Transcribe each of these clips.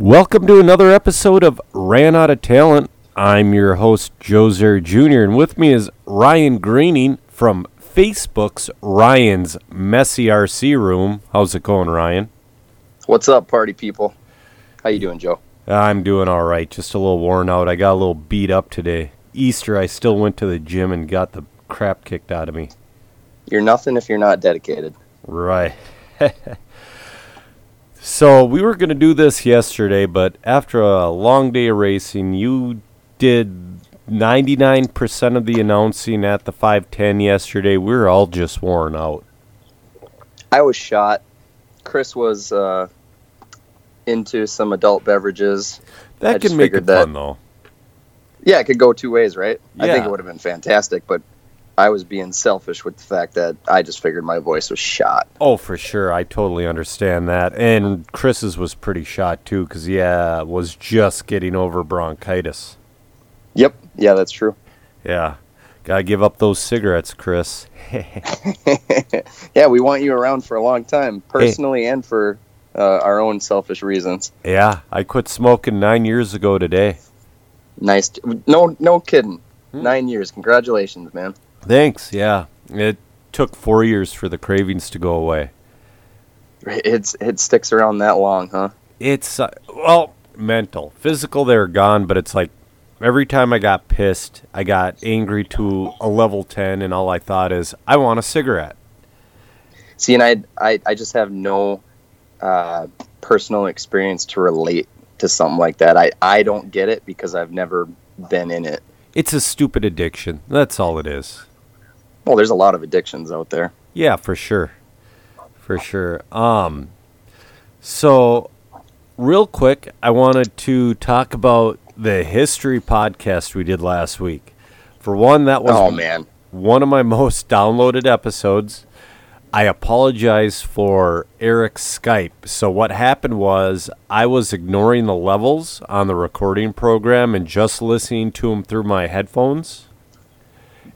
Welcome to another episode of Ran Out of Talent. I'm your host, Joe Zerr Jr., and with me is Ryan Greening from Facebook's Ryan's Messy RC Room. How's it going, Ryan? What's up, party people? How you doing, Joe? I'm doing all right. Just a little worn out. I got a little beat up today. Easter, I still went to the gym and got the crap kicked out of me. You're nothing if you're not dedicated. Right. So we were going to do this yesterday, but after a long day of racing, you did 99% of the announcing at the 510 yesterday. We were all just worn out. I was shot. Chris was into some adult beverages. That can make it fun, though. Yeah, it could go two ways, right? Yeah. I think it would have been fantastic, but I was being selfish with the fact that I just figured my voice was shot. Oh, for sure. I totally understand that. And Chris's was pretty shot, too, because was just getting over bronchitis. Yep. Yeah, that's true. Yeah. Gotta give up those cigarettes, Chris. Yeah, we want you around for a long time, personally and for our own selfish reasons. Yeah, I quit smoking 9 years ago today. Nice. No kidding. 9 years. Congratulations, man. Thanks, yeah. It took 4 years for the cravings to go away. It sticks around that long, huh? It's, mental. Physical, they're gone, but it's like every time I got pissed, I got angry to a level 10, and all I thought is, I want a cigarette. See, and I just have no personal experience to relate to something like that. I don't get it because I've never been in it. It's a stupid addiction. That's all it is. Well, there's a lot of addictions out there. Yeah, for sure. For sure. So, real quick, I wanted to talk about the history podcast we did last week. For one, that was one of my most downloaded episodes. I apologize for Eric's Skype. So what happened was I was ignoring the levels on the recording program and just listening to them through my headphones.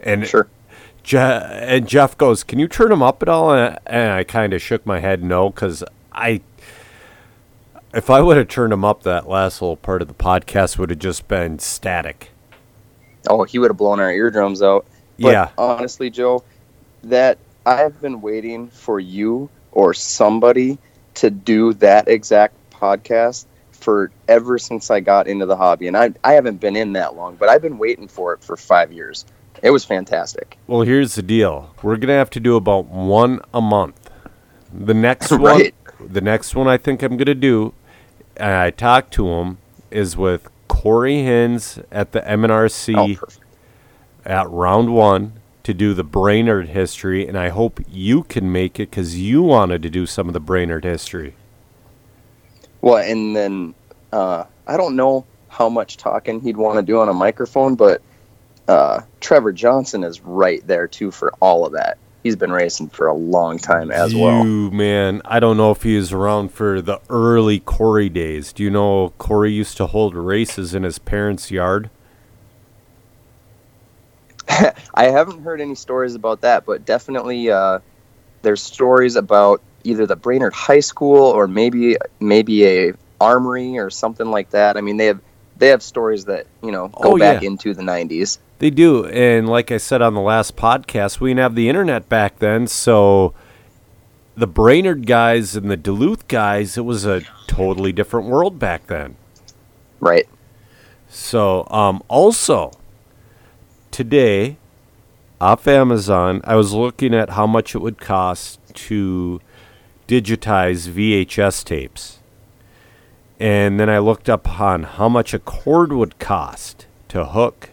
And sure. And Jeff goes, "Can you turn them up at all?" And I kind of shook my head no, because if I would have turned them up, that last little part of the podcast would have just been static. Oh, he would have blown our eardrums out. But yeah. Honestly, Joe, that I have been waiting for you or somebody to do that exact podcast for ever since I got into the hobby. And I haven't been in that long, but I've been waiting for it for 5 years. It was fantastic. Well, here's the deal. We're going to have to do about one a month. The next right? one, the next one I think I'm going to do, and I talked to him, is with Corey Hins at the MNRC at round one, to do the Brainerd history, and I hope you can make it because you wanted to do some of the Brainerd history. Well, and then I don't know how much talking he'd want to do on a microphone, but Trevor Johnson is right there, too, for all of that. He's been racing for a long time as well. Man, I don't know if he was around for the early Corey days. Do you know Corey used to hold races in his parents' yard? I haven't heard any stories about that, but definitely there's stories about either the Brainerd High School or maybe a armory or something like that. I mean, they have stories that, you know, go back into the 90s. They do, and like I said on the last podcast, we didn't have the internet back then, so the Brainerd guys and the Duluth guys, it was a totally different world back then. Right. So, also, today, off Amazon, I was looking at how much it would cost to digitize VHS tapes. And then I looked up on how much a cord would cost to hook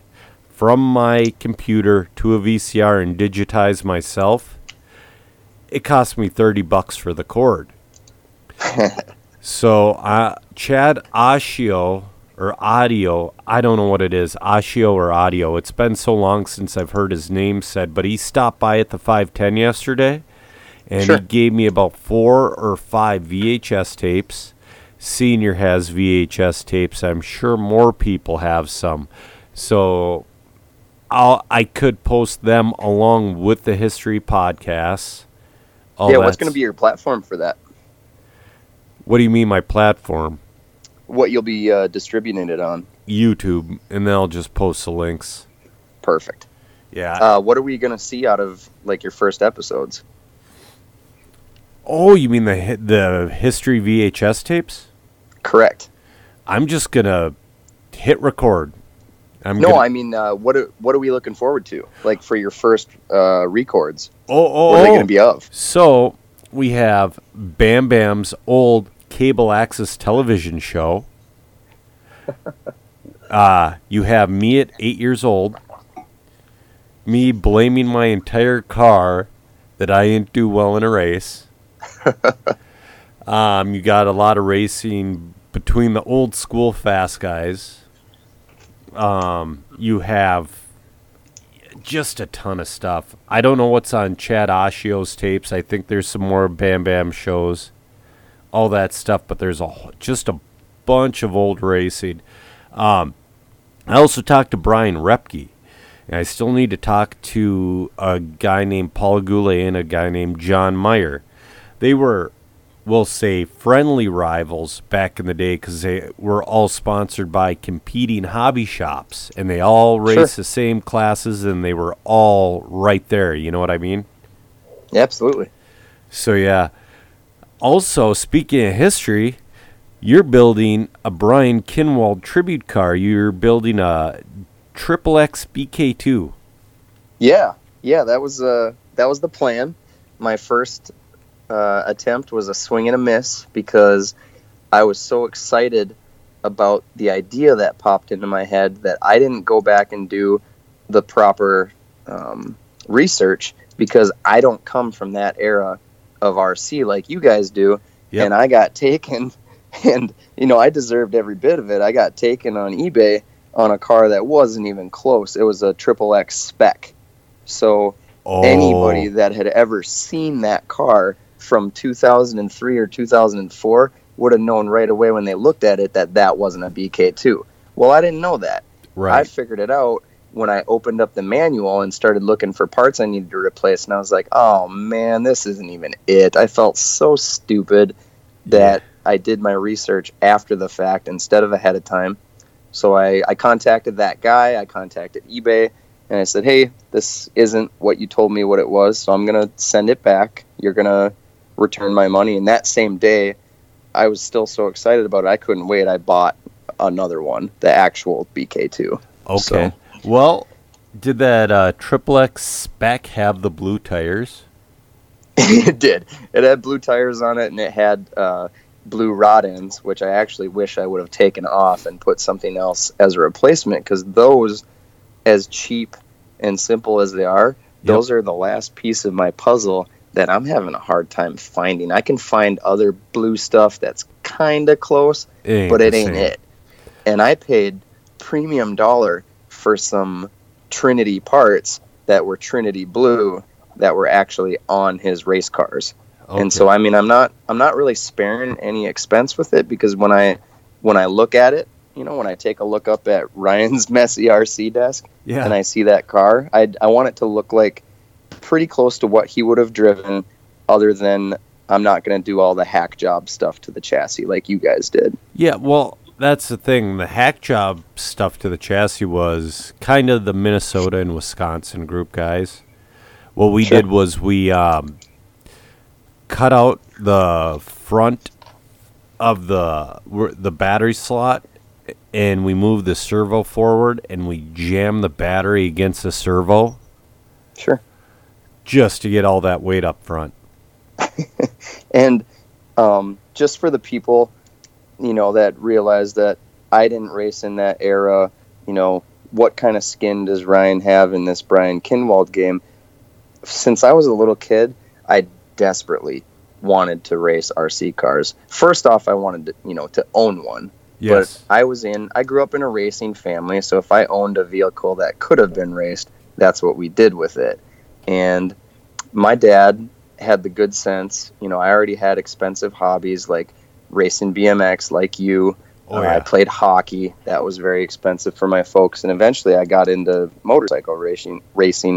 from my computer to a VCR and digitize myself. It cost me $30 for the cord. So Chad Ashio, or Audio, I don't know what it is, Ashio or Audio. It's been so long since I've heard his name said, but he stopped by at the 510 yesterday, and sure, he gave me about 4 or 5 VHS tapes. Senior has VHS tapes. I'm sure more people have some. So I could post them along with the history podcasts. What's going to be your platform for that? What do you mean, my platform? what you'll be distributing it on? YouTube, and then I'll just post the links. Perfect. Yeah. What are we going to see out of, like, your first episodes? Oh, you mean the history VHS tapes? Correct. I'm just going to hit record. What are we looking forward to, like, for your first records? What are they going to be of? So we have Bam Bam's old cable access television show. You have me at 8 years old, me blaming my entire car that I didn't do well in a race. You got a lot of racing between the old school fast guys. You have just a ton of stuff. I don't know what's on Chad Ashio's tapes. I think there's some more Bam Bam shows, all that stuff, but there's just a bunch of old racing. I also talked to Brian Repke, and I still need to talk to a guy named Paul Goulet and a guy named John Meyer. They were, we'll say, friendly rivals back in the day because they were all sponsored by competing hobby shops, and they all raced the same classes, and they were all right there. You know what I mean? Yeah, absolutely. So, yeah. Also, speaking of history, you're building a Brian Kinwald tribute car. You're building a XXX BK2. Yeah, that was the plan. My first attempt was a swing and a miss because I was so excited about the idea that popped into my head that I didn't go back and do the proper research because I don't come from that era of RC like you guys do. Yep. And I got taken, and I deserved every bit of it. I got taken on eBay on a car that wasn't even close. It was a XXX spec. So anybody that had ever seen that car from 2003 or 2004 would have known right away when they looked at it that wasn't a BK2. Well, I didn't know that. Right. I figured it out when I opened up the manual and started looking for parts I needed to replace, and I was like, oh, man, this isn't even it. I felt so stupid that I did my research after the fact instead of ahead of time. So I contacted that guy. I contacted eBay, and I said, hey, this isn't what you told me what it was, so I'm going to send it back. You're going to return my money. And that same day, I was still so excited about it, I couldn't wait. I bought another one, the actual BK2. Okay. So, well, did that XXX spec have the blue tires? It did. It had blue tires on it, and it had blue rod ends, which I actually wish I would have taken off and put something else as a replacement, because those, as cheap and simple as they are, those are the last piece of my puzzle that I'm having a hard time finding. I can find other blue stuff that's kind of close, but it ain't it. And I paid premium dollar for some Trinity parts that were Trinity blue that were actually on his race cars. Okay. And so, I mean, I'm not really sparing any expense with it, because when I look at it, when I take a look up at Ryan's messy RC desk and I see that car, I want it to look like pretty close to what he would have driven, other than I'm not going to do all the hack job stuff to the chassis like you guys did. Yeah, well, that's the thing. The hack job stuff to the chassis was kind of the Minnesota and Wisconsin group guys. What we did was we cut out the front of the battery slot, and we moved the servo forward, and we jammed the battery against the servo. Sure. Just to get all that weight up front. And just for the people, that realize that I didn't race in that era, what kind of skin does Ryan have in this Brian Kinwald game? Since I was a little kid, I desperately wanted to race RC cars. First off, I wanted to, to own one. Yes. But I grew up in a racing family, so if I owned a vehicle that could have been raced, that's what we did with it. And my dad had the good sense. I already had expensive hobbies like racing BMX, like you. I played hockey. That was very expensive for my folks. And eventually I got into motorcycle racing,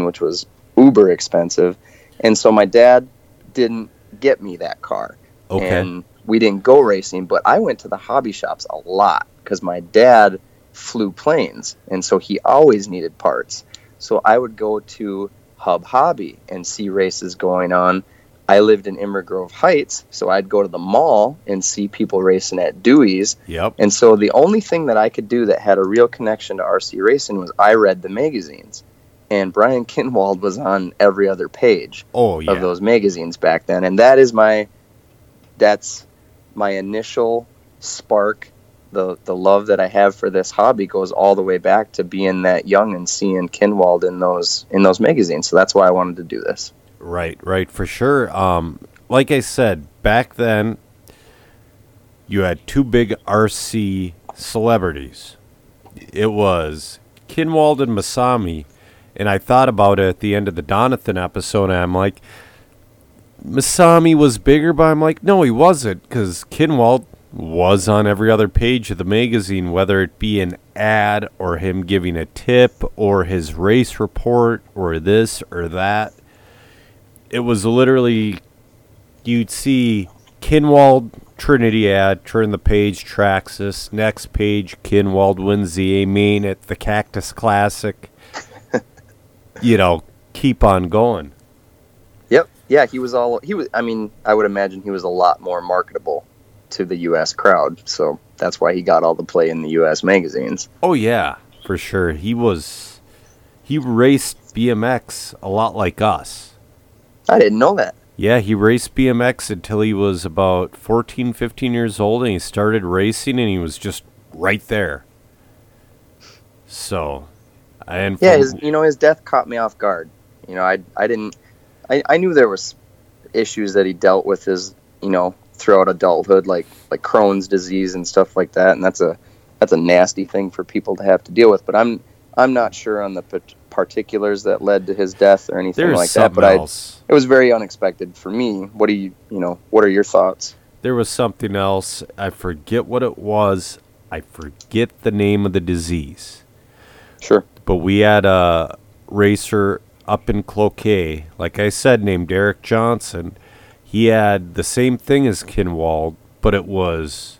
which was uber expensive. And so my dad didn't get me that car. Okay. And we didn't go racing, but I went to the hobby shops a lot because my dad flew planes, and so he always needed parts. So I would go to Hub Hobby and see races going on. I lived in Emerald Grove Heights, so I'd go to the mall and see people racing at Dewey's. Yep. And so the only thing that I could do that had a real connection to RC racing was I read the magazines. And Brian Kinwald was on every other page of those magazines back then. And that is that's my initial spark. The love that I have for this hobby goes all the way back to being that young and seeing Kinwald in those magazines. So that's why I wanted to do this. Right, for sure. Like I said, back then you had two big RC celebrities. It was Kinwald and Masami. And I thought about it at the end of the Donathan episode, and I'm like, Masami was bigger, but I'm like, no, he wasn't, because Kinwald was on every other page of the magazine, whether it be an ad or him giving a tip or his race report or this or that. It was literally, you'd see Kinwald Trinity ad, turn the page, Traxxas, next page, Kinwald wins the A main at the Cactus Classic. You know, keep on going. Yep. Yeah, I would imagine he was a lot more marketable to the U.S. crowd, so that's why he got all the play in the U.S. magazines. Oh, yeah, for sure. He raced BMX a lot like us. I didn't know that. Yeah, he raced BMX until he was about 14, 15 years old, and he started racing, and he was just right there. So... And yeah, his death caught me off guard. You know, I knew there was issues that he dealt with throughout adulthood, like Crohn's disease and stuff like that, and that's a nasty thing for people to have to deal with. But I'm not sure on the particulars that led to his death or anything like that. But it was very unexpected for me. What do what are your thoughts? There was something else. I forget what it was. I forget the name of the disease. Sure. But we had a racer up in Cloquet, like I said, named Derek Johnson. He had the same thing as Kinwald, but it was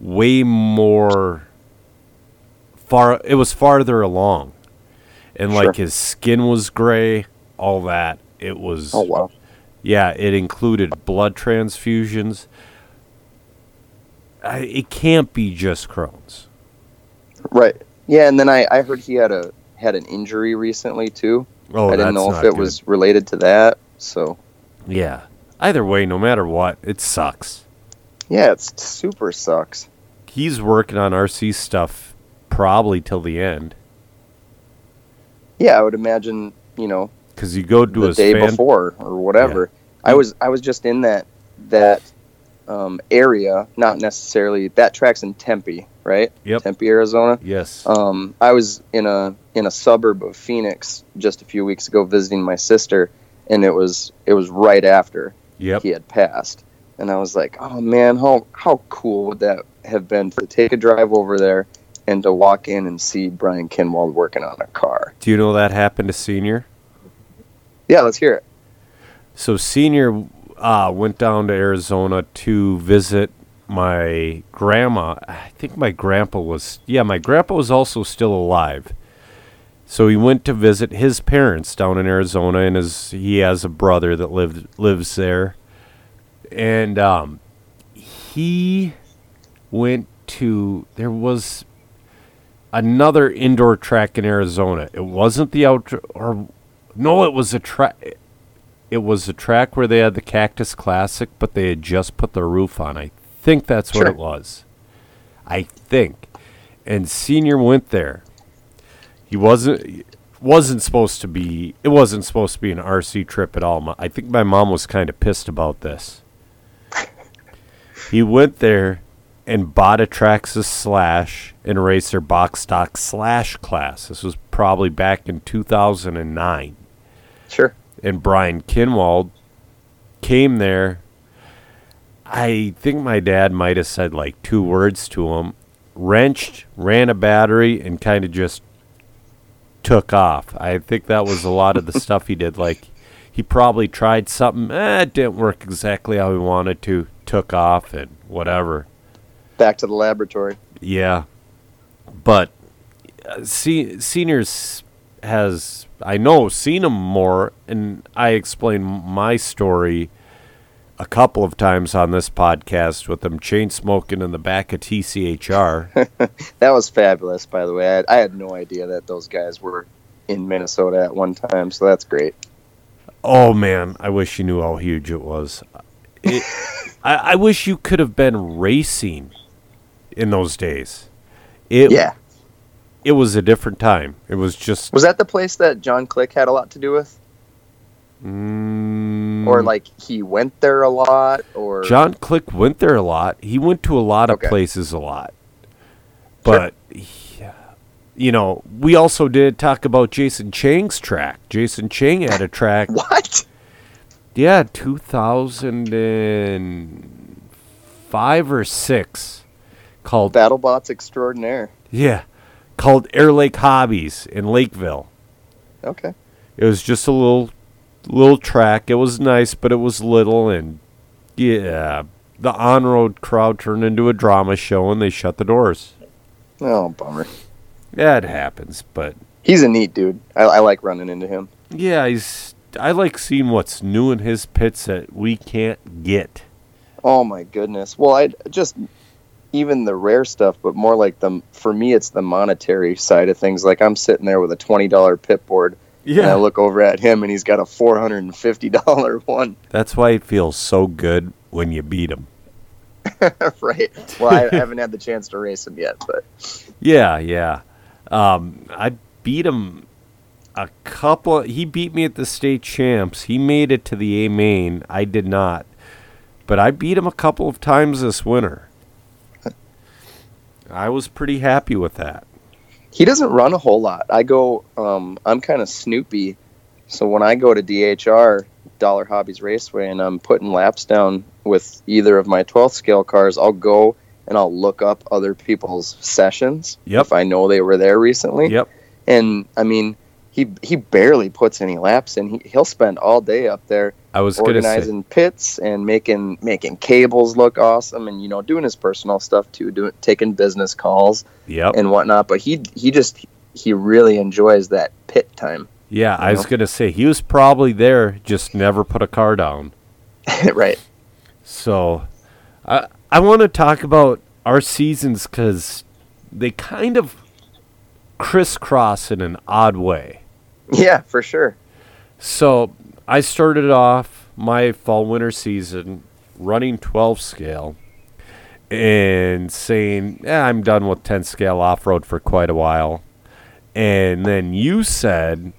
way more far. It was farther along. And sure. Like his skin was gray, all that. It was. Oh, wow. Yeah, it included blood transfusions. It can't be just Crohn's. Right. Yeah, and then I heard he had an injury recently too. Oh, I didn't know if it was related to that. So, yeah. Either way, no matter what, it sucks. Yeah, it super sucks. He's working on RC stuff probably till the end. Yeah, I would imagine. Because you go to the day before or whatever. Yeah. I was just in that area, not necessarily that track's in Tempe. Right? Yep. Tempe, Arizona. Yes. I was in a suburb of Phoenix just a few weeks ago visiting my sister, and it was right after he had passed. And I was like, oh man, how cool would that have been to take a drive over there and to walk in and see Brian Kinwald working on a car. Do you know that happened to Senior? Yeah, let's hear it. So Senior went down to Arizona to visit my grandma. I think my grandpa was also still alive. So he went to visit his parents down in Arizona, and he has a brother that lives there. And he went to, there was another indoor track in Arizona. It wasn't the outdoor, it was a track. It was a track where they had the Cactus Classic, but they had just put the roof on, I think that's what it was. I think. And Senior went there. He it wasn't supposed to be an RC trip at all. I think my mom was kind of pissed about this. He went there and bought a Traxxas / and Racer box stock / class. This was probably back in 2009. Sure. And Brian Kinwald came there. I think my dad might have said like two words to him, wrenched, ran a battery, and kind of just took off. I think that was a lot of the stuff he did. Like, he probably tried something. It didn't work exactly how he wanted to. took off and whatever. Back to the laboratory. Yeah. But seniors has, I know, seen them more, and I explained my story a couple of times on this podcast with them chain smoking in the back of TCHR. That was fabulous, by the way. I had no idea that those guys were in Minnesota at one time, so that's great. Oh, man, I wish you knew how huge it was. I wish you could have been racing in those days. It was a different time. It was just... Was that the place that John Click had a lot to do with? Or, like, he went there a lot? Or John Click went there a lot. He went to a lot of places a lot. But, you know, we also did talk about Jason Chang's track. Jason Chang had a track. What? Yeah, 2005 or 6 called... BattleBots Extraordinaire. Yeah. Called Air Lake Hobbies in Lakeville. Okay. It was just a little track. It was nice, but it was little, and yeah, the on-road crowd turned into a drama show, and they shut the doors. Oh, bummer. That happens, but... He's a neat dude. I like running into him. Yeah, I like seeing what's new in his pits that we can't get. Oh, my goodness. Well, I just... even the rare stuff, but more like for me, it's the monetary side of things. Like I'm sitting there with a $20 pit board, and I look over at him, and he's got a $450 one. That's why it feels so good when you beat him. Right. Well, I haven't had the chance to race him yet, but yeah. I beat him a couple. He beat me at the state champs. He made it to the A main. I did not, but I beat him a couple of times this winter. I was pretty happy with that. He doesn't run a whole lot. I'm kind of snoopy. So when I go to DHR, Dollar Hobbies Raceway, and I'm putting laps down with either of my 12th scale cars, I'll go and I'll look up other people's sessions if I know they were there recently. Yep. And, I mean, he barely puts any laps in. He'll spend all day up there organizing pits and making cables look awesome, and you know, doing his personal stuff too, taking business calls and whatnot. But he really enjoys that pit time. Yeah, I was gonna say he was probably there, just never put a car down. Right. So, I want to talk about our seasons because they kind of crisscross in an odd way. Yeah, for sure. So I started off my fall-winter season running 12 scale and saying, I'm done with 10 scale off-road for quite a while. And then you said,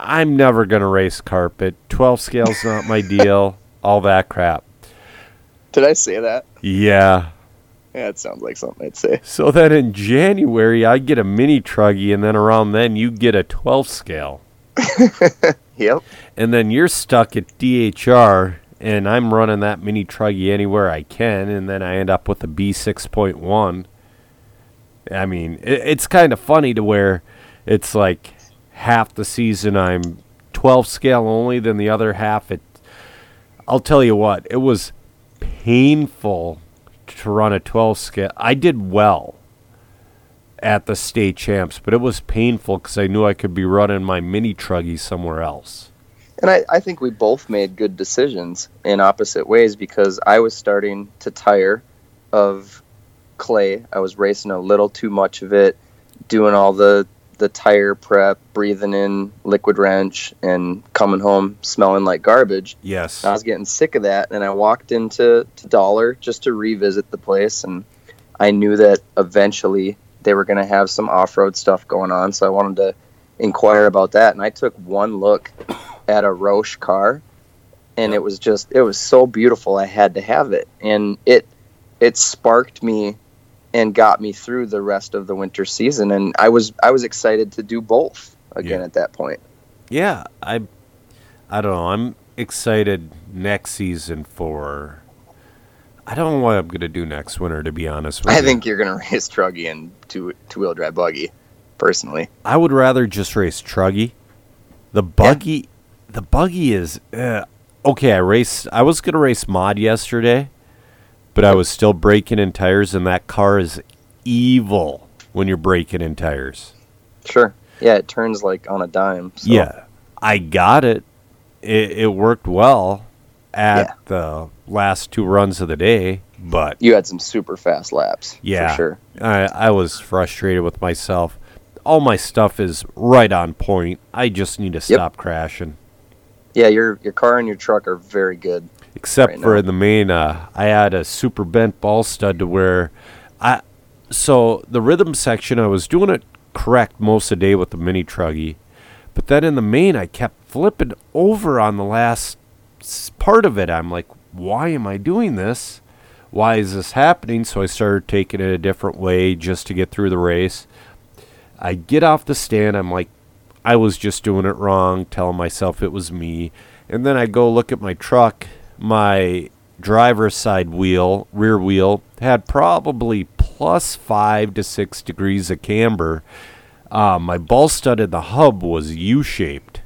I'm never going to race carpet. 12 scale's not my deal. All that crap. Did I say that? Yeah. Yeah, it sounds like something I'd say. So then in January, I get a mini truggy, and then around then, you get a 12 scale. Yep. And then you're stuck at DHR, and I'm running that mini truggy anywhere I can, and then I end up with a B6.1. I mean, it's kind of funny to where it's like half the season I'm 12 scale only, then the other half, I'll tell you what, it was painful to run a 12 scale. I did well at the state champs, but it was painful because I knew I could be running my mini truggy somewhere else. And I think we both made good decisions in opposite ways because I was starting to tire of clay. I was racing a little too much of it, doing all the tire prep, breathing in liquid wrench, and coming home smelling like garbage. Yes. I was getting sick of that, and I walked into Dollar just to revisit the place, and I knew that eventually they were going to have some off-road stuff going on, so I wanted to inquire about that, and I took one look at a Roche car, and it was so beautiful I had to have it, and it sparked me and got me through the rest of the winter season, and I was excited to do both again at that point. Yeah, I don't know. I'm excited next season for... I don't know what I'm going to do next winter, to be honest with you. I think you're going to race truggy and two-wheel drive buggy, personally. I would rather just race truggy. The buggy is... okay, I was going to race mod yesterday, but I was still braking in tires, and that car is evil when you're braking in tires. Sure. Yeah, it turns like on a dime. So. Yeah. I got it. It worked well at the last two runs of the day, but... You had some super fast laps. Yeah. For sure. I was frustrated with myself. All my stuff is right on point. I just need to stop crashing. Yeah, your car and your truck are very good. Except for in the main, I had a super bent ball stud to where I... So the rhythm section, I was doing it correct most of the day with the mini truggy. But then in the main, I kept flipping over on the last part of it. I'm like, why am I doing this? Why is this happening? So I started taking it a different way just to get through the race. I get off the stand. I'm like, I was just doing it wrong, telling myself it was me. And then I go look at my truck. My driver's side wheel, rear wheel, had probably plus 5 to 6 degrees of camber. My ball stud in the hub was U-shaped.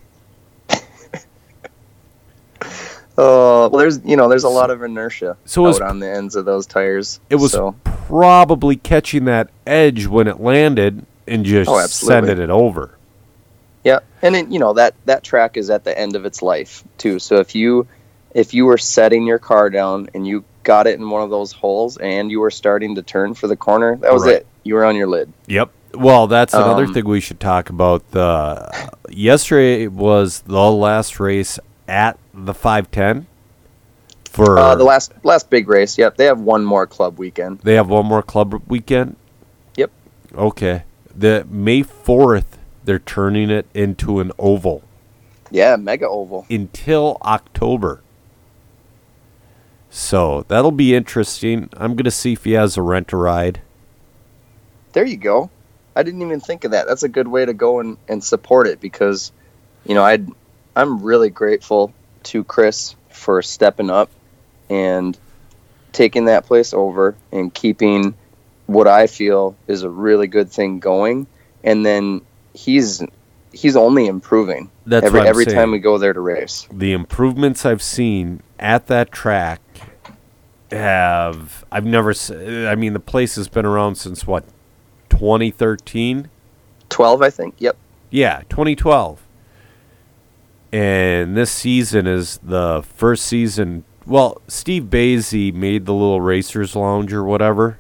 Well, there's a lot of inertia out on the ends of those tires. It was probably catching that edge when it landed and just sending it over. Yeah, and then, that track is at the end of its life too. So if you were setting your car down and you got it in one of those holes and you were starting to turn for the corner, that was it. You were on your lid. Yep. Well, that's another thing we should talk about. Yesterday was the last race at the 510 for the last big race. Yep, they have one more club weekend. Yep. Okay. The May 4th, they're turning it into an oval. Yeah, mega oval until October. So that'll be interesting. I'm gonna see if he has a rent-a-ride. There you go. I didn't even think of that. That's a good way to go and support it because, I'm really grateful to Chris for stepping up and taking that place over and keeping what I feel is a really good thing going. And then he's only improving. That's every time we go there to race. The improvements I've seen at that track the place has been around since 2013? 12, I think. Yep. Yeah, 2012. And this season is the first season. Well, Steve Basie made the little Racers Lounge or whatever,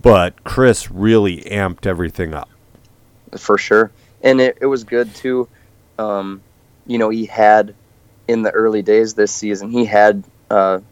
but Chris really amped everything up. For sure. And it was good, too. He had, in the early days this season, he had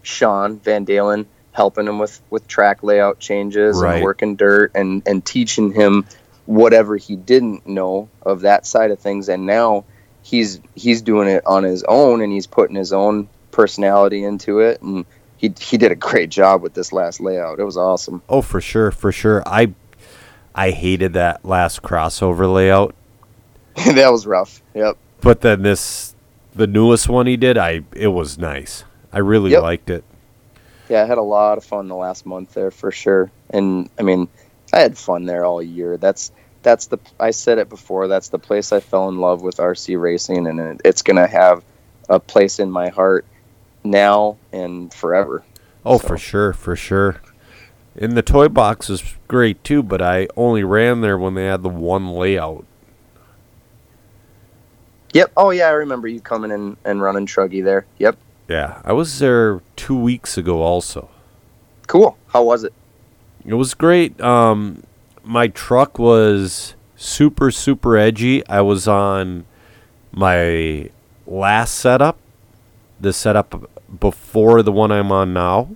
Sean Van Dalen helping him with track layout changes and working dirt and teaching him whatever he didn't know of that side of things. And now he's doing it on his own and he's putting his own personality into it. And he did a great job with this last layout. It was awesome. Oh, for sure. For sure. I hated that last crossover layout. That was rough. Yep. But then the newest one he did, it was nice. I really liked it. Yeah, I had a lot of fun the last month there for sure. And I had fun there all year. I said it before, that's the place I fell in love with RC racing, and it's going to have a place in my heart now and forever. Oh, so. For sure. And the Toy Box is great too, but I only ran there when they had the one layout. Yep. Oh, yeah, I remember you coming in and running Truggy there. Yep. Yeah, I was there 2 weeks ago also. Cool. How was it? It was great. My truck was super, super edgy. I was on my last setup, the setup before the one I'm on now.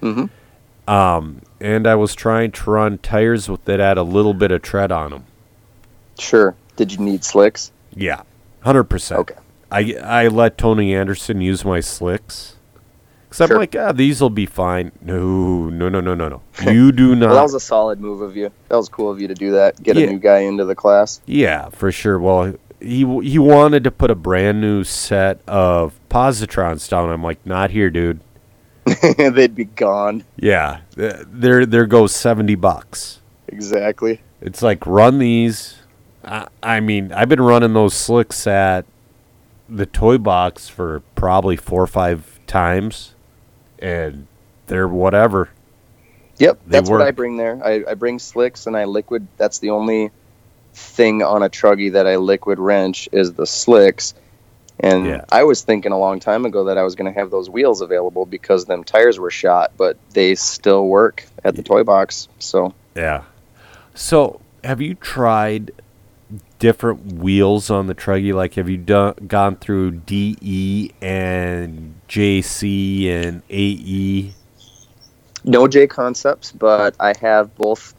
Mm-hmm. And I was trying to run tires with it at a little bit of tread on them. Sure. Did you need slicks? Yeah, 100%. Okay. I let Tony Anderson use my slicks. Because I'm like, these will be fine. No. You do not. Well, that was a solid move of you. That was cool of you to do that. Get a new guy into the class. Yeah, for sure. Well, he wanted to put a brand new set of Positrons down. I'm like, not here, dude. They'd be gone. Yeah. There goes $70. Exactly. It's like, run these. I've been running those slicks at the Toy Box for probably 4 or 5 times, and they're whatever. Yep, that's what I bring there. I bring slicks and I liquid. That's the only thing on a truggy that I liquid wrench is the slicks. And yeah. I was thinking a long time ago that I was going to have those wheels available because them tires were shot, but they still work at the Toy Box. So yeah. So have you tried different wheels on the truggy? Like, have you gone through DE and JC and AE? No J concepts, but I have both.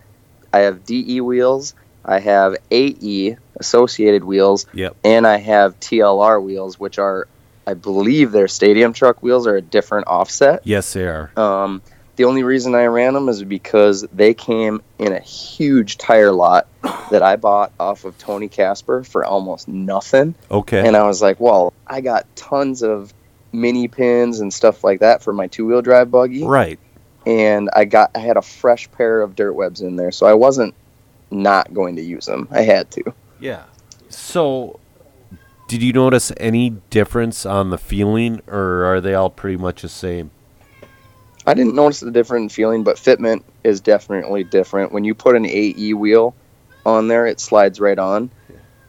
I have DE wheels, I have AE associated wheels, yep. And I have TLR wheels, which are, I believe, their stadium truck wheels are a different offset. Yes, they are. The only reason I ran them is because they came in a huge tire lot that I bought off of Tony Casper for almost nothing. Okay. And I was like, well, I got tons of mini pins and stuff like that for my two-wheel drive buggy. Right. And I had a fresh pair of dirt webs in there, so I wasn't not going to use them. I had to. Yeah. So did you notice any difference on the feeling, or are they all pretty much the same? I didn't notice the different feeling, but fitment is definitely different. When you put an AE wheel on there, it slides right on.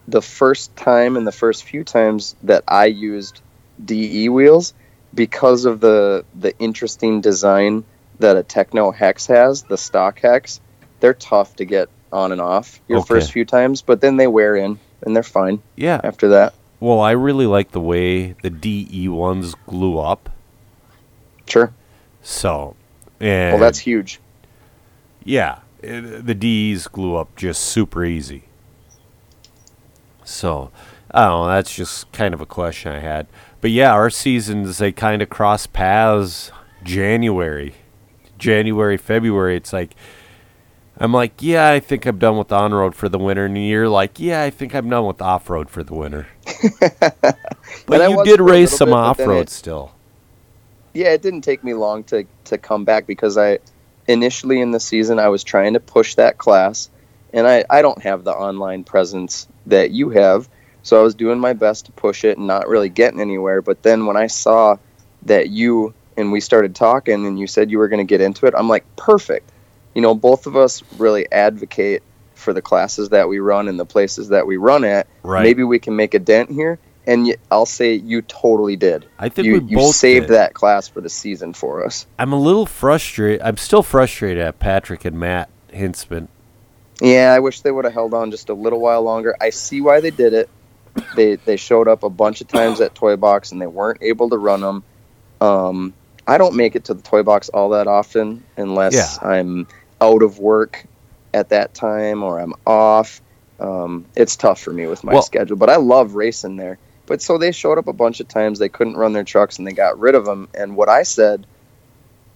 The first time and the first few times that I used DE wheels, because of the interesting design that a Techno Hex has, the stock Hex, they're tough to get on and off your first few times, but then they wear in and they're fine. Yeah. After that. Well, I really like the way the DE ones glue up. Sure. So, and well, that's huge. Yeah, the DEs glue up just super easy. So, I don't know, that's just kind of a question I had. But yeah, our seasons, they kind of cross paths January, February. It's like, I'm like, yeah, I think I'm done with on-road for the winter. And you're like, yeah, I think I'm done with off-road for the winter. But you did race some off-road still. Yeah, it didn't take me long to come back because I initially in the season I was trying to push that class. And I don't have the online presence that you have. So I was doing my best to push it and not really getting anywhere. But then when I saw that you and we started talking and you said you were going to get into it, I'm like, perfect. You know, both of us really advocate for the classes that we run and the places that we run at. Right. Maybe we can make a dent here. And I'll say you totally did. I think you both saved that class for the season for us. I'm a little frustrated. I'm still frustrated at Patrick and Matt Hintzman. Yeah, I wish they would have held on just a little while longer. I see why they did it. They showed up a bunch of times at Toy Box, and they weren't able to run them. I don't make it to the Toy Box all that often unless I'm out of work at that time or I'm off. It's tough for me with my schedule, but I love racing there. But so they showed up a bunch of times. They couldn't run their trucks, and they got rid of them. And what I said,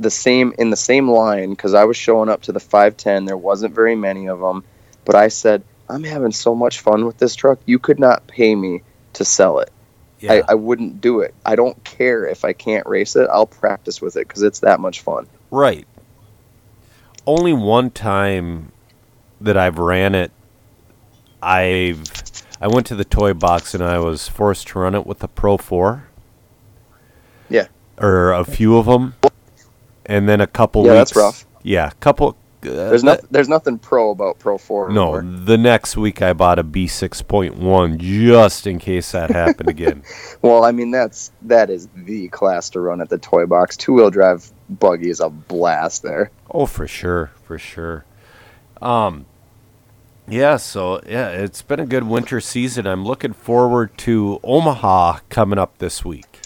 in the same line, because I was showing up to the 510. There wasn't very many of them. But I said, I'm having so much fun with this truck. You could not pay me to sell it. Yeah. I wouldn't do it. I don't care if I can't race it. I'll practice with it because it's that much fun. Right. Only one time that I've ran it, I went to the Toy Box and I was forced to run it with a Pro 4. Yeah. Or a few of them. And then a couple weeks. Yeah, that's rough. Yeah, a couple. There's nothing pro about Pro 4. No, the next week I bought a B6.1 just in case that happened again. Well, I mean, that is the class to run at the Toy Box. Two-wheel drive buggy is a blast there. Oh, for sure, for sure. So it's been a good winter season. I'm looking forward to Omaha coming up this week.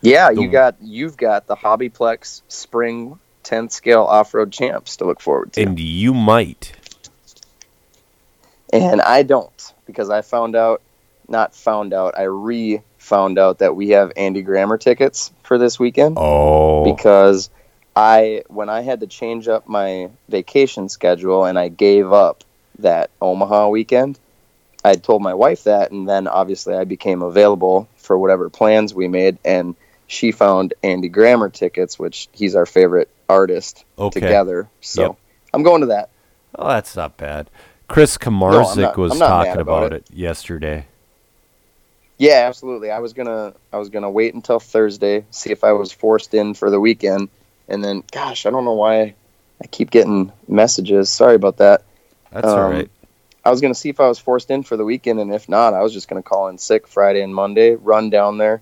Yeah, you've got the Hobbyplex Spring 10th scale off-road champs to look forward to. And you might. And I don't, because I re-found out that we have Andy Grammer tickets for this weekend. Oh. Because when I had to change up my vacation schedule and I gave up that Omaha weekend, I told my wife that, and then obviously I became available for whatever plans we made, and she found Andy Grammer tickets, which he's our favorite artist together. So I'm going to that. Oh, that's not bad. Chris Kamarzik was talking about it yesterday. Yeah, absolutely. I was gonna wait until Thursday, see if I was forced in for the weekend, And then, gosh, I don't know why I keep getting messages. Sorry about that. That's all right. I was going to see if I was forced in for the weekend, and if not, I was just going to call in sick Friday and Monday, run down there,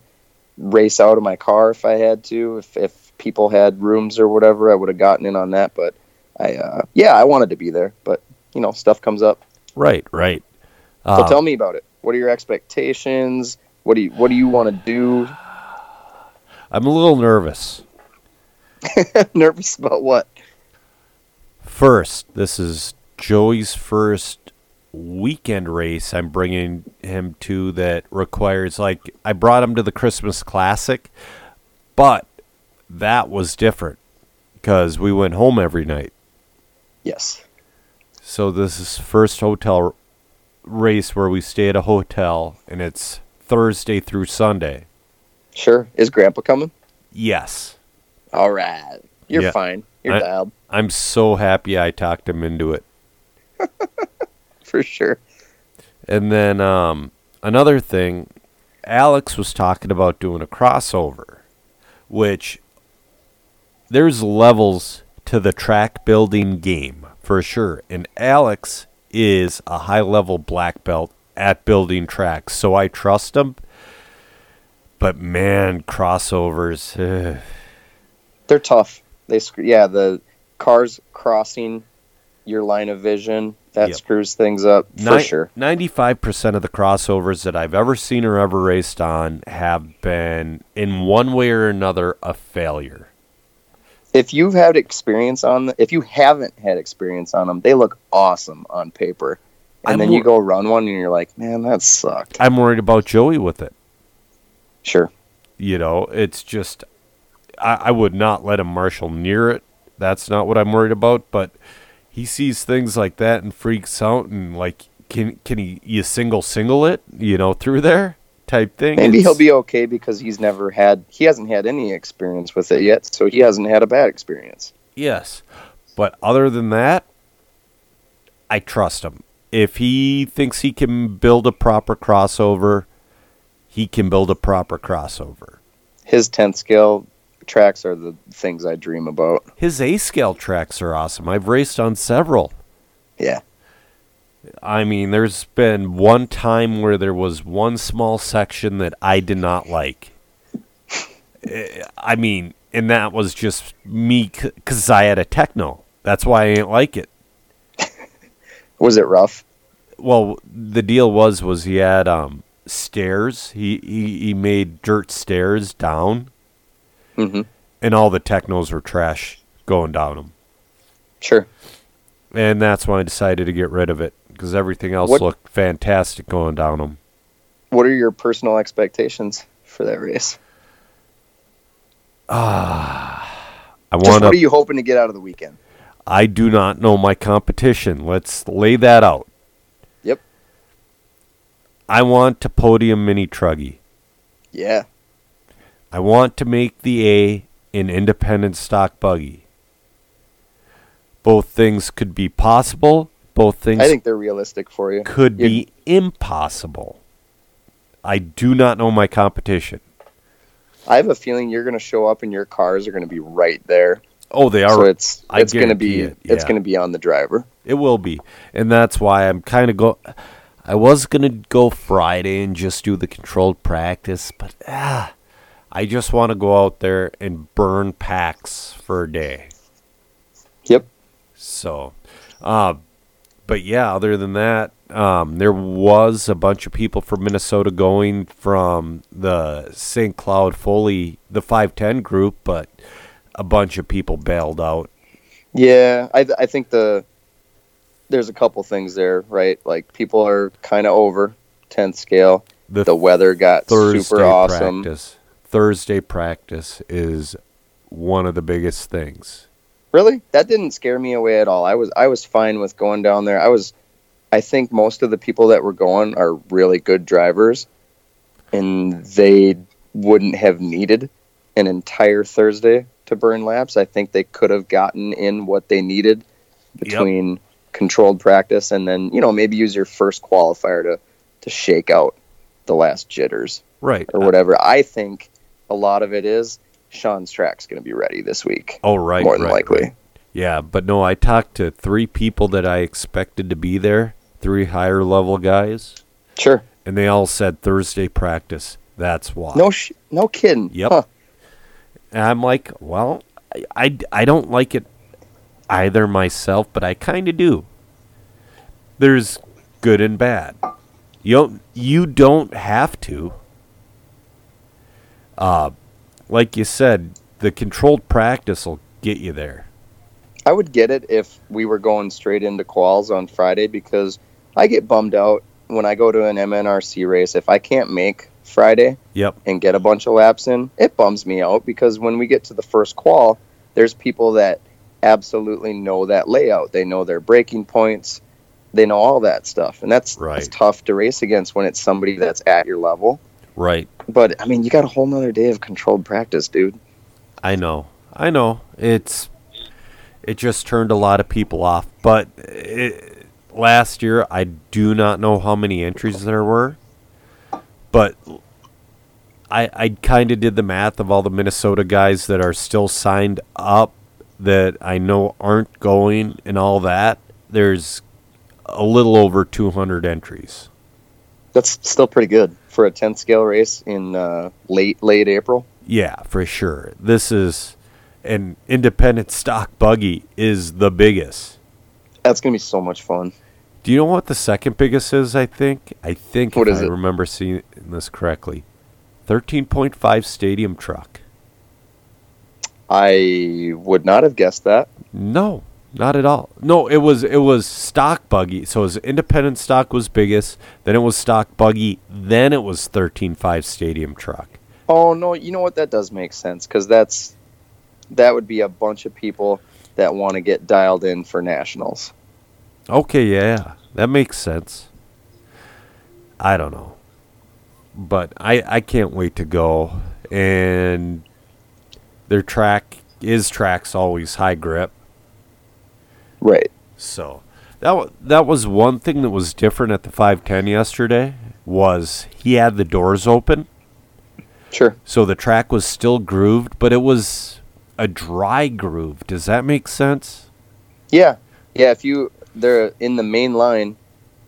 race out of my car if I had to. If people had rooms or whatever, I would have gotten in on that. But, I wanted to be there. But, you know, stuff comes up. Right, right. So tell me about it. What are your expectations? What do you want to do? I'm a little nervous. Nervous about what? First, this is Joey's first weekend race I'm bringing him to that requires, like, I brought him to the Christmas Classic, but that was different because we went home every night. Yes. So this is first hotel race where we stay at a hotel, and it's Thursday through Sunday. Sure. Is Grandpa coming? Yes. All right. You're fine. You're dialed. I'm so happy I talked him into it. For sure. And then another thing, Alex was talking about doing a crossover, which there's levels to the track building game for sure. And Alex is a high-level black belt at building tracks, so I trust him. But, man, crossovers. They're tough. The cars crossing your line of vision, that screws things up for sure. 95% of the crossovers that I've ever seen or ever raced on have been, in one way or another, a failure. If you haven't had experience on them, they look awesome on paper. And then you go run one and you're like, man, that sucked. I'm worried about Joey with it. Sure. You know, it's just, I would not let him marshal near it. That's not what I'm worried about, but he sees things like that and freaks out and, like, can he single it, you know, through there type thing. Maybe he'll be okay because he hasn't had any experience with it yet, so he hasn't had a bad experience. Yes. But other than that, I trust him. If he thinks he can build a proper crossover, he can build a proper crossover. His 10th scale tracks are the things I dream about. His A scale tracks are awesome. I've raced on several. Yeah. I mean, there's been one time where there was one small section that I did not like. I mean, and that was just me because I had a techno. That's why I ain't like it. Was it rough? Well, the deal was he had stairs. He made dirt stairs down. Mm-hmm. And all the technos were trash going down them. Sure. And that's why I decided to get rid of it, because everything else looked fantastic going down them. What are your personal expectations for that race? What are you hoping to get out of the weekend? I do not know my competition. Let's lay that out. Yep. I want to podium Mini Truggy. Yeah. I want to make the A an independent stock buggy. Both things could be possible. Both things, I think they're realistic for you, could be impossible. I do not know my competition. I have a feeling you're going to show up and your cars are going to be right there. Oh, they are. So it's going to be it's going to be on the driver. It will be, and that's why I'm kind of I was going to go Friday and just do the controlled practice, but I just want to go out there and burn packs for a day. Yep. So, but yeah, other than that, there was a bunch of people from Minnesota going from the St. Cloud Foley, the 510 group, but a bunch of people bailed out. Yeah, I think there's a couple things there, right? Like, people are kind of over 10th scale. The weather got super awesome. Thursday practice is one of the biggest things. Really? That didn't scare me away at all. I was fine with going down there. I think most of the people that were going are really good drivers, and they wouldn't have needed an entire Thursday to burn laps. I think they could have gotten in what they needed between controlled practice and then, you know, maybe use your first qualifier to shake out the last jitters. Right. Or whatever. I think a lot of it is Sean's track's going to be ready this week. Oh, right. More than likely. Right. Yeah, but no, I talked to three people that I expected to be there, three higher level guys. Sure. And they all said Thursday practice. That's why. No kidding. Yep. Huh. And I'm like, well, I don't like it either myself, but I kind of do. There's good and bad. You don't have to. Like you said, the controlled practice will get you there. I would get it if we were going straight into quals on Friday, because I get bummed out when I go to an MNRC race. If I can't make Friday and get a bunch of laps in, it bums me out, because when we get to the first qual, there's people that absolutely know that layout. They know their braking points. They know all that stuff. And that's tough to race against when it's somebody that's at your level. Right. But, I mean, you got a whole nother day of controlled practice, dude. I know. It just turned a lot of people off. But last year, I do not know how many entries there were. But I kind of did the math of all the Minnesota guys that are still signed up that I know aren't going and all that. There's a little over 200 entries. That's still pretty good for a 10 scale race in late April. Yeah, for sure. This is an independent stock buggy is the biggest. That's going to be so much fun. Do you know what the second biggest is, I think? What is it? I remember seeing this correctly. 13.5 stadium truck. I would not have guessed that. No. Not at all. No, it was stock buggy. So his independent stock was biggest. Then it was stock buggy. Then it was 13.5 stadium truck. Oh no! You know what? That does make sense, because that would be a bunch of people that want to get dialed in for nationals. Okay, yeah, that makes sense. I don't know, but I can't wait to go. And their track's always high grip. Right. So that was one thing that was different at the 510 yesterday, was he had the doors open. Sure. So the track was still grooved, but it was a dry groove. Does that make sense? Yeah. Yeah, they're in the main line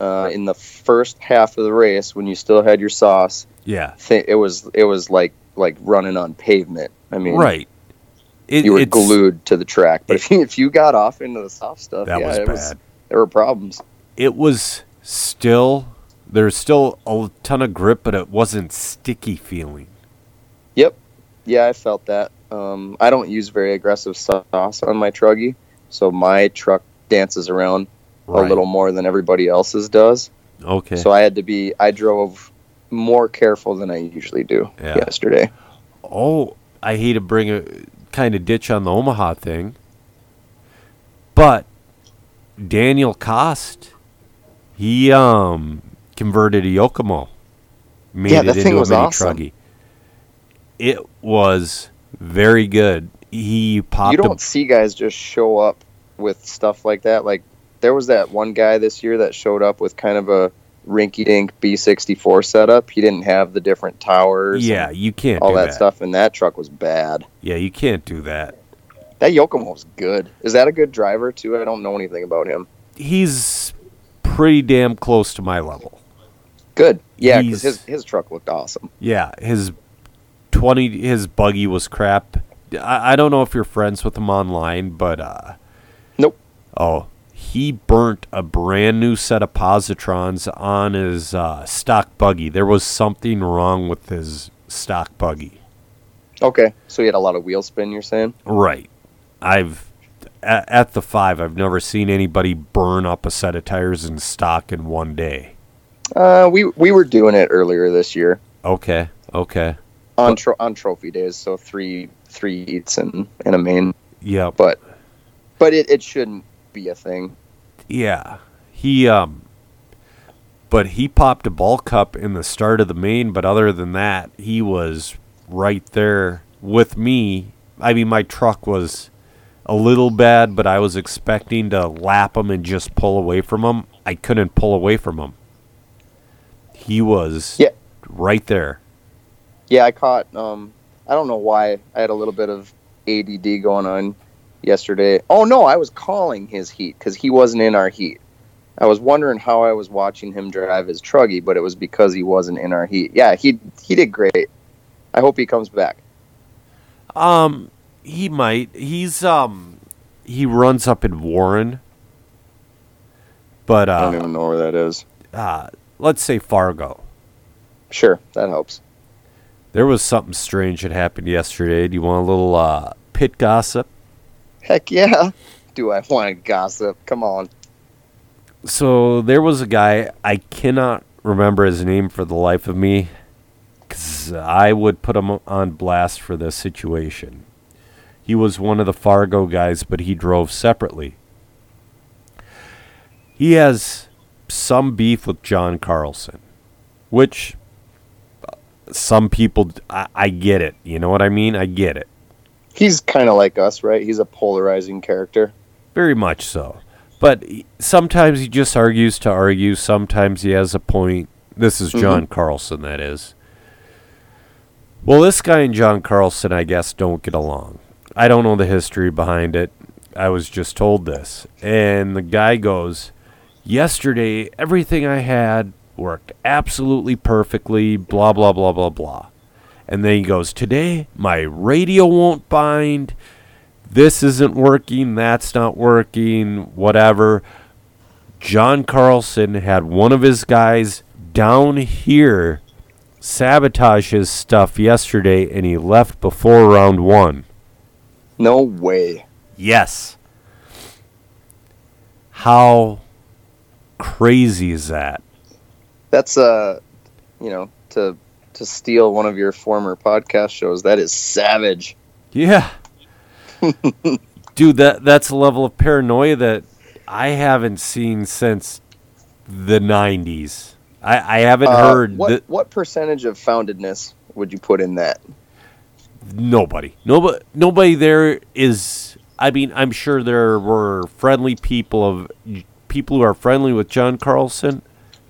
in the first half of the race when you still had your sauce. Yeah. It was like running on pavement. I mean. Right. You were glued to the track, but if you got off into the soft stuff, there were problems. It was there's still a ton of grip, but it wasn't sticky feeling. Yep. Yeah, I felt that. I don't use very aggressive sauce on my truggy, so my truck dances around a little more than everybody else's does. Okay. So I drove more careful than I usually do yesterday. Oh, I hate to bring kind of ditch on the Omaha thing, but Daniel Cost, he converted a Yokomo, made it into a mini truggy. It was very good. He popped. You don't see guys just show up with stuff like that. Like, there was that one guy this year that showed up with kind of a rinky-dink B64 setup. He didn't have the different towers. Yeah, you can't all do that stuff, and that truck was bad. Yeah, you can't do that. That Yokomo was good. Is that a good driver too? I don't know anything about him. He's pretty damn close to my level. Good. Yeah, because his truck looked awesome. Yeah, his buggy was crap. I don't know if you're friends with him online, but nope. Oh. He burnt a brand new set of Positrons on his stock buggy. There was something wrong with his stock buggy. Okay, so he had a lot of wheel spin, you're saying? Right. At the 5, I've never seen anybody burn up a set of tires in stock in one day. We were doing it earlier this year. Okay. On trophy days, so three heats and a main. Yeah. But it shouldn't be a thing. Yeah. He but he popped a ball cup in the start of the main, but other than that, he was right there with me. I mean, my truck was a little bad, but I was expecting to lap him and just pull away from him. I couldn't pull away from him. He was right there. Yeah, I caught I don't know why I had a little bit of ADD going on yesterday. Oh, no, I was calling his heat because he wasn't in our heat. I was wondering how I was watching him drive his truggy, but it was because he wasn't in our heat. Yeah, he did great. I hope he comes back. He might. He's he runs up in Warren, but I don't even know where that is. Let's say Fargo. Sure, that helps. There was something strange that happened yesterday. Do you want a little pit gossip? Heck yeah. Do I want to gossip? Come on. So there was a guy, I cannot remember his name for the life of me, because I would put him on blast for this situation. He was one of the Fargo guys, but he drove separately. He has some beef with John Carlson, which some people, I get it. You know what I mean? I get it. He's kind of like us, right? He's a polarizing character. Very much so. But sometimes he just argues to argue. Sometimes he has a point. This is John Carlson, that is. Well, this guy and John Carlson, I guess, don't get along. I don't know the history behind it. I was just told this. And the guy goes, yesterday, everything I had worked absolutely perfectly, blah, blah, blah, blah, blah. And then he goes, today, my radio won't bind. This isn't working, that's not working, whatever. John Carlson had one of his guys down here sabotage his stuff yesterday, and he left before round one. No way. Yes. How crazy is that? That's, you know, to steal one of your former podcast shows, that is savage. Yeah. Dude, that's a level of paranoia that I haven't seen since the 90s. I haven't heard. What percentage of foundedness would you put in that? Nobody there is. I mean, I'm sure there were friendly people who are friendly with John Carlson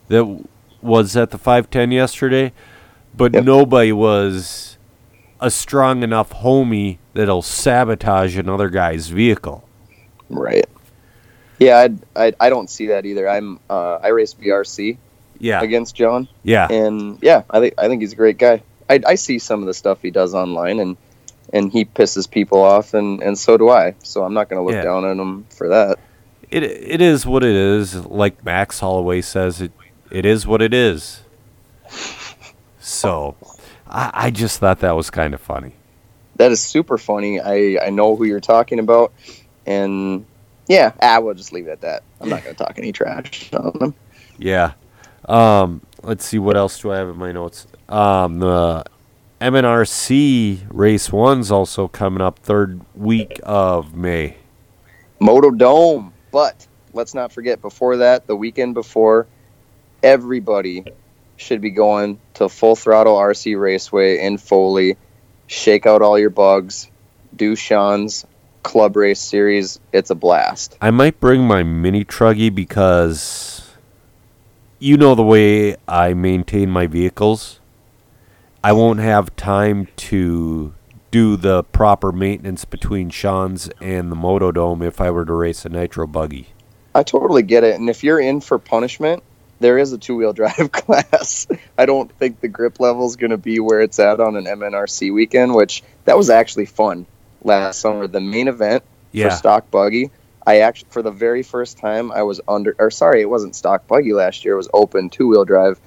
that was at the 510 yesterday, but nobody was a strong enough homie that'll sabotage another guy's vehicle. Right. Yeah, I don't see that either. I race BRC. Yeah. Against John. Yeah. And yeah, I think he's a great guy. I see some of the stuff he does online, and he pisses people off, and so do I. So I'm not going to look down on him for that. It is what it is. Like Max Holloway says, it is what it is. So I just thought that was kind of funny. That is super funny. I know who you're talking about. And, yeah, I will just leave it at that. I'm not going to talk any trash on them. Yeah. Let's see. What else do I have in my notes? The MNRC Race 1's also coming up third week of May. Motodome. But let's not forget, before that, the weekend before, everybody should be going to Full Throttle RC Raceway in Foley. Shake out all your bugs. Do Sean's Club Race Series. It's a blast. I might bring my mini truggy because you know the way I maintain my vehicles. I won't have time to do the proper maintenance between Sean's and the Motodome if I were to race a nitro buggy. I totally get it. And if you're in for punishment, there is a two-wheel drive class. I don't think the grip level is going to be where it's at on an MNRC weekend, which that was actually fun last summer. The main event for stock buggy, I actually, for the very first time, I was it wasn't stock buggy last year. It was open two-wheel drive.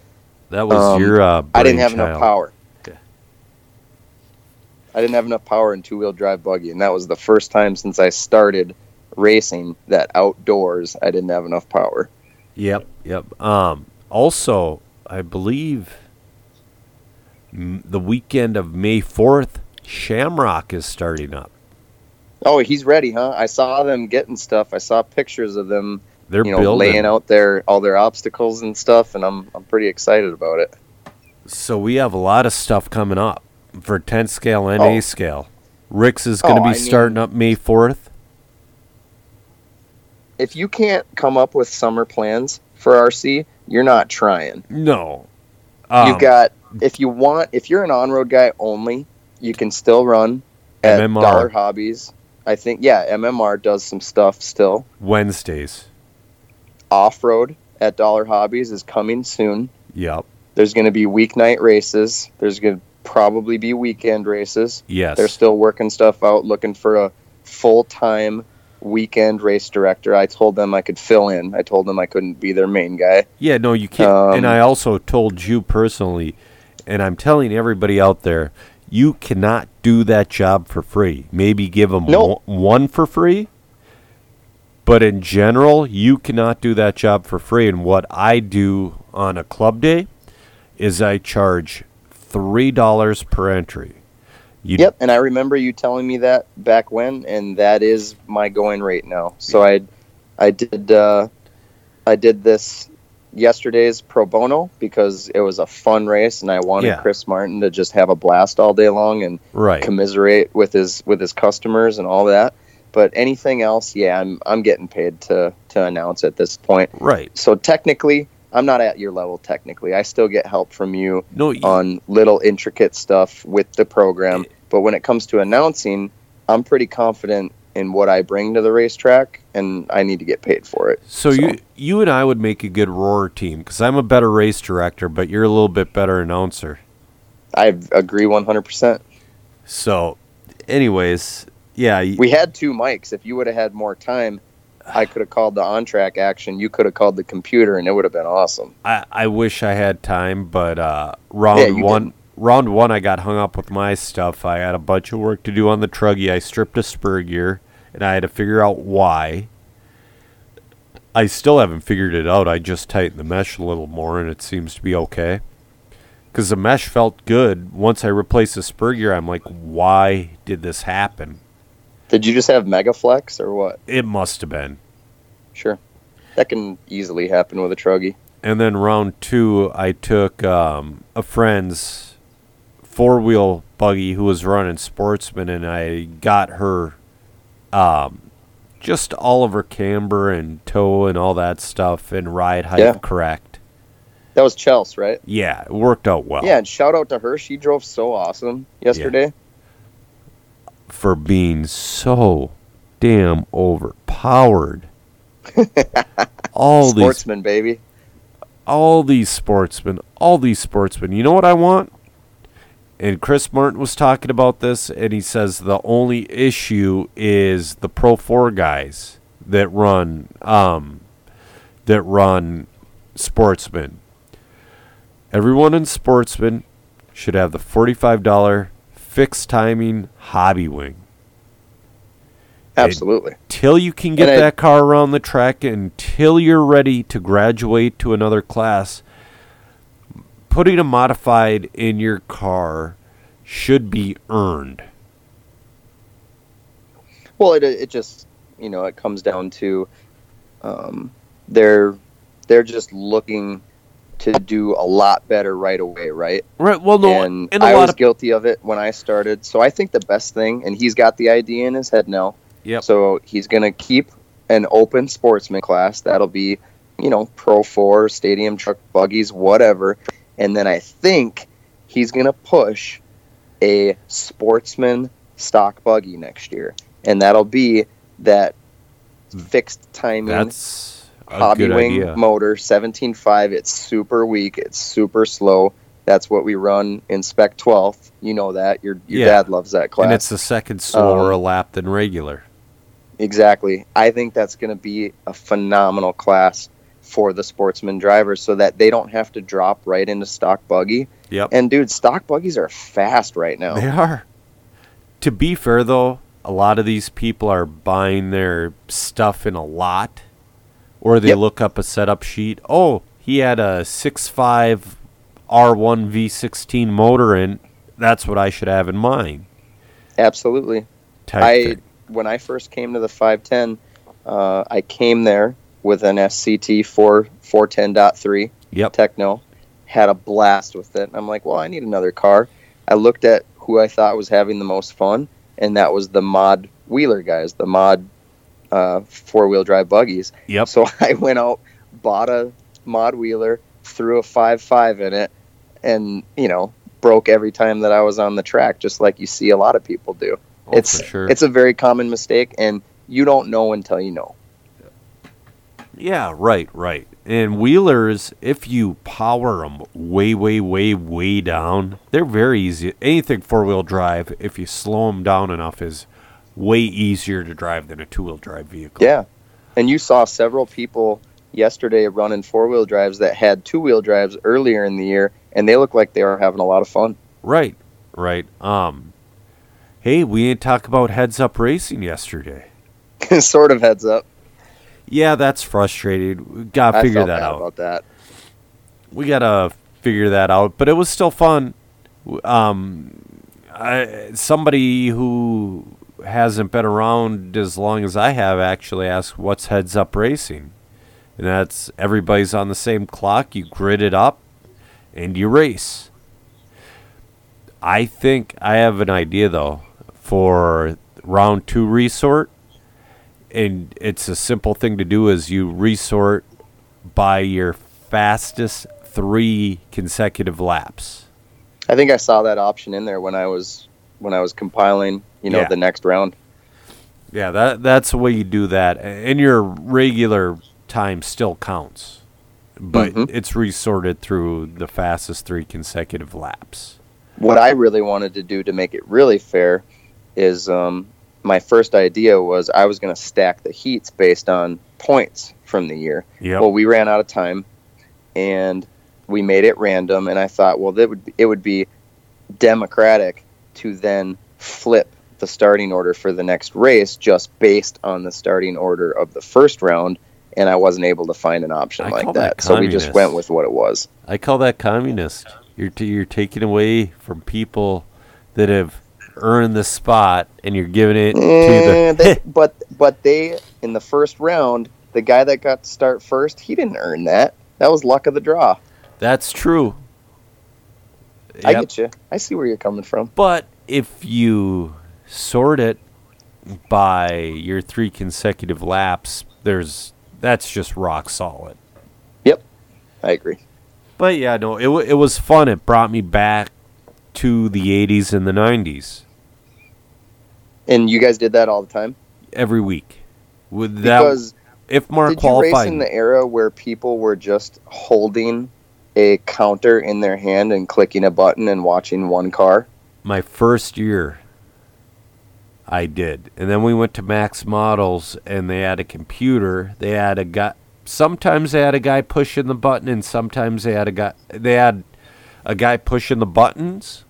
That was your I didn't have enough power. Okay. I didn't have enough power in two-wheel drive buggy, and that was the first time since I started racing that outdoors I didn't have enough power. Yep. Also, I believe the weekend of May 4th, Shamrock is starting up. Oh, he's ready, huh? I saw them getting stuff. I saw pictures of them. They're laying out all their obstacles and stuff, and I'm pretty excited about it. So we have a lot of stuff coming up for 10 scale and A scale. Rick's is going to be starting up May 4th. If you can't come up with summer plans for RC, you're not trying. No. If you're an on-road guy only, you can still run at MMR. Dollar Hobbies. I think, yeah, MMR does some stuff still. Wednesdays. Off-road at Dollar Hobbies is coming soon. Yep. There's going to be weeknight races. There's going to probably be weekend races. Yes. They're still working stuff out, looking for a full-time weekend race director. I told them I could fill in. I told them I couldn't be their main guy. Yeah, no, you can't. And I also told you personally, and I'm telling everybody out there, you cannot do that job for free. Maybe give them one for free, but in general, you cannot do that job for free. And what I do on a club day is I charge $3 per entry. Yep, and I remember you telling me that back when, and that is my going rate now. So I did this yesterday's pro bono because it was a fun race, and I wanted Chris Martin to just have a blast all day long and commiserate with his customers and all that. But anything else, I'm getting paid to announce at this point. Right. So technically, I'm not at your level technically. I still get help from you on little intricate stuff with the program. But when it comes to announcing, I'm pretty confident in what I bring to the racetrack, and I need to get paid for it. So. You and I would make a good roar team because I'm a better race director, but you're a little bit better announcer. I agree 100%. So anyways, we had two mics. If you would have had more time, I could have called the on-track action. You could have called the computer, and it would have been awesome. I wish I had time, but round one, I got hung up with my stuff. I had a bunch of work to do on the truggy. I stripped a spur gear, and I had to figure out why. I still haven't figured it out. I just tightened the mesh a little more, and it seems to be okay. Because the mesh felt good. Once I replaced the spur gear, I'm like, why did this happen? Did you just have Megaflex or what? It must have been. Sure. That can easily happen with a truggy. And then round two, I took a friend's four-wheel buggy who was running Sportsman, and I got her just all of her camber and toe and all that stuff and ride height correct. That was Chelsea, right? Yeah, it worked out well. Yeah, and shout out to her. She drove so awesome yesterday. Yeah. For being so damn overpowered. All these sportsmen. You know what I want? And Chris Martin was talking about this, and he says the only issue is the Pro 4 guys that run Sportsman. Everyone in Sportsman should have the $45 fixed timing Hobby Wing. Absolutely. Until you can get that car around the track, until you're ready to graduate to another class, putting a modified in your car should be earned. Well, it just, it comes down to they're just looking to do a lot better right away, right? Right. Well, no, and I was guilty of it when I started. So I think the best thing, and he's got the idea in his head now. Yeah. So he's going to keep an open sportsman class. That'll be, Pro 4, stadium truck, buggies, whatever. And then I think he's going to push a sportsman stock buggy next year. And that'll be that fixed timing. That's Hobby Wing idea. Motor 17.5. It's super weak. It's super slow. That's what we run in Spec 12th. You know that. Your dad loves that class. And it's the second slower a lap than regular. Exactly. I think that's going to be a phenomenal class for the sportsman drivers so that they don't have to drop right into stock buggy. Yep. And, dude, stock buggies are fast right now. They are. To be fair, though, a lot of these people are buying their stuff in a lot. Or they look up a setup sheet. Oh, he had a 6.5 R1 V16 motor in. That's what I should have in mind. Absolutely. When I first came to the 510, I came there with an SCT 410.3 Techno. Had a blast with it. And I'm like, well, I need another car. I looked at who I thought was having the most fun, and that was the Mod Wheeler guys, the Mod four-wheel drive buggies. Yep. So I went out, bought a Mod Wheeler, threw a 5.5 in it, and broke every time that I was on the track, just like you see a lot of people do. Oh, it's sure. It's a very common mistake, and you don't know until you know. Yeah, right. And wheelers, if you power them way down, they're very easy. Anything four-wheel drive, if you slow them down enough, is way easier to drive than a two-wheel drive vehicle. Yeah, and you saw several people yesterday running four-wheel drives that had two-wheel drives earlier in the year, and they look like they were having a lot of fun. Right. Hey, we didn't talk about heads-up racing yesterday. Sort of heads-up. Yeah, that's frustrating. We got to figure that out. About that. We got to figure that out, but it was still fun. Somebody who hasn't been around as long as I have actually asked, what's heads-up racing? And that's everybody's on the same clock. You grid it up, and you race. I think I have an idea, though, for round two resort. And it's a simple thing to do is you resort by your fastest 3 consecutive laps. I think I saw that option in there when I was compiling, the next round. Yeah, that's the way you do that. And your regular time still counts, but it's resorted through the fastest 3 consecutive laps. What I really wanted to do to make it really fair is my first idea was I was going to stack the heats based on points from the year. Yep. Well, we ran out of time, and we made it random, and I thought, well, it would be democratic to then flip the starting order for the next race just based on the starting order of the first round, and I wasn't able to find an option like that. So we just went with what it was. I call that communist. You're taking away from people that have earn the spot, and you're giving it to the... but they, in the first round, the guy that got to start first, he didn't earn that. That was luck of the draw. That's true. Yep. I get you. I see where you're coming from. But if you sort it by your 3 consecutive laps, that's just rock solid. Yep. I agree. But yeah, no, it was fun. It brought me back to the 80s and the 90s. And you guys did that all the time? Every week. Because IFMAR qualified. Did you race in the era where people were just holding a counter in their hand and clicking a button and watching one car? My first year, I did. And then we went to Max Models, and they had a computer. They had a guy. Sometimes they had a guy pushing the button, and sometimes they had a guy. They had a guy pushing the buttons,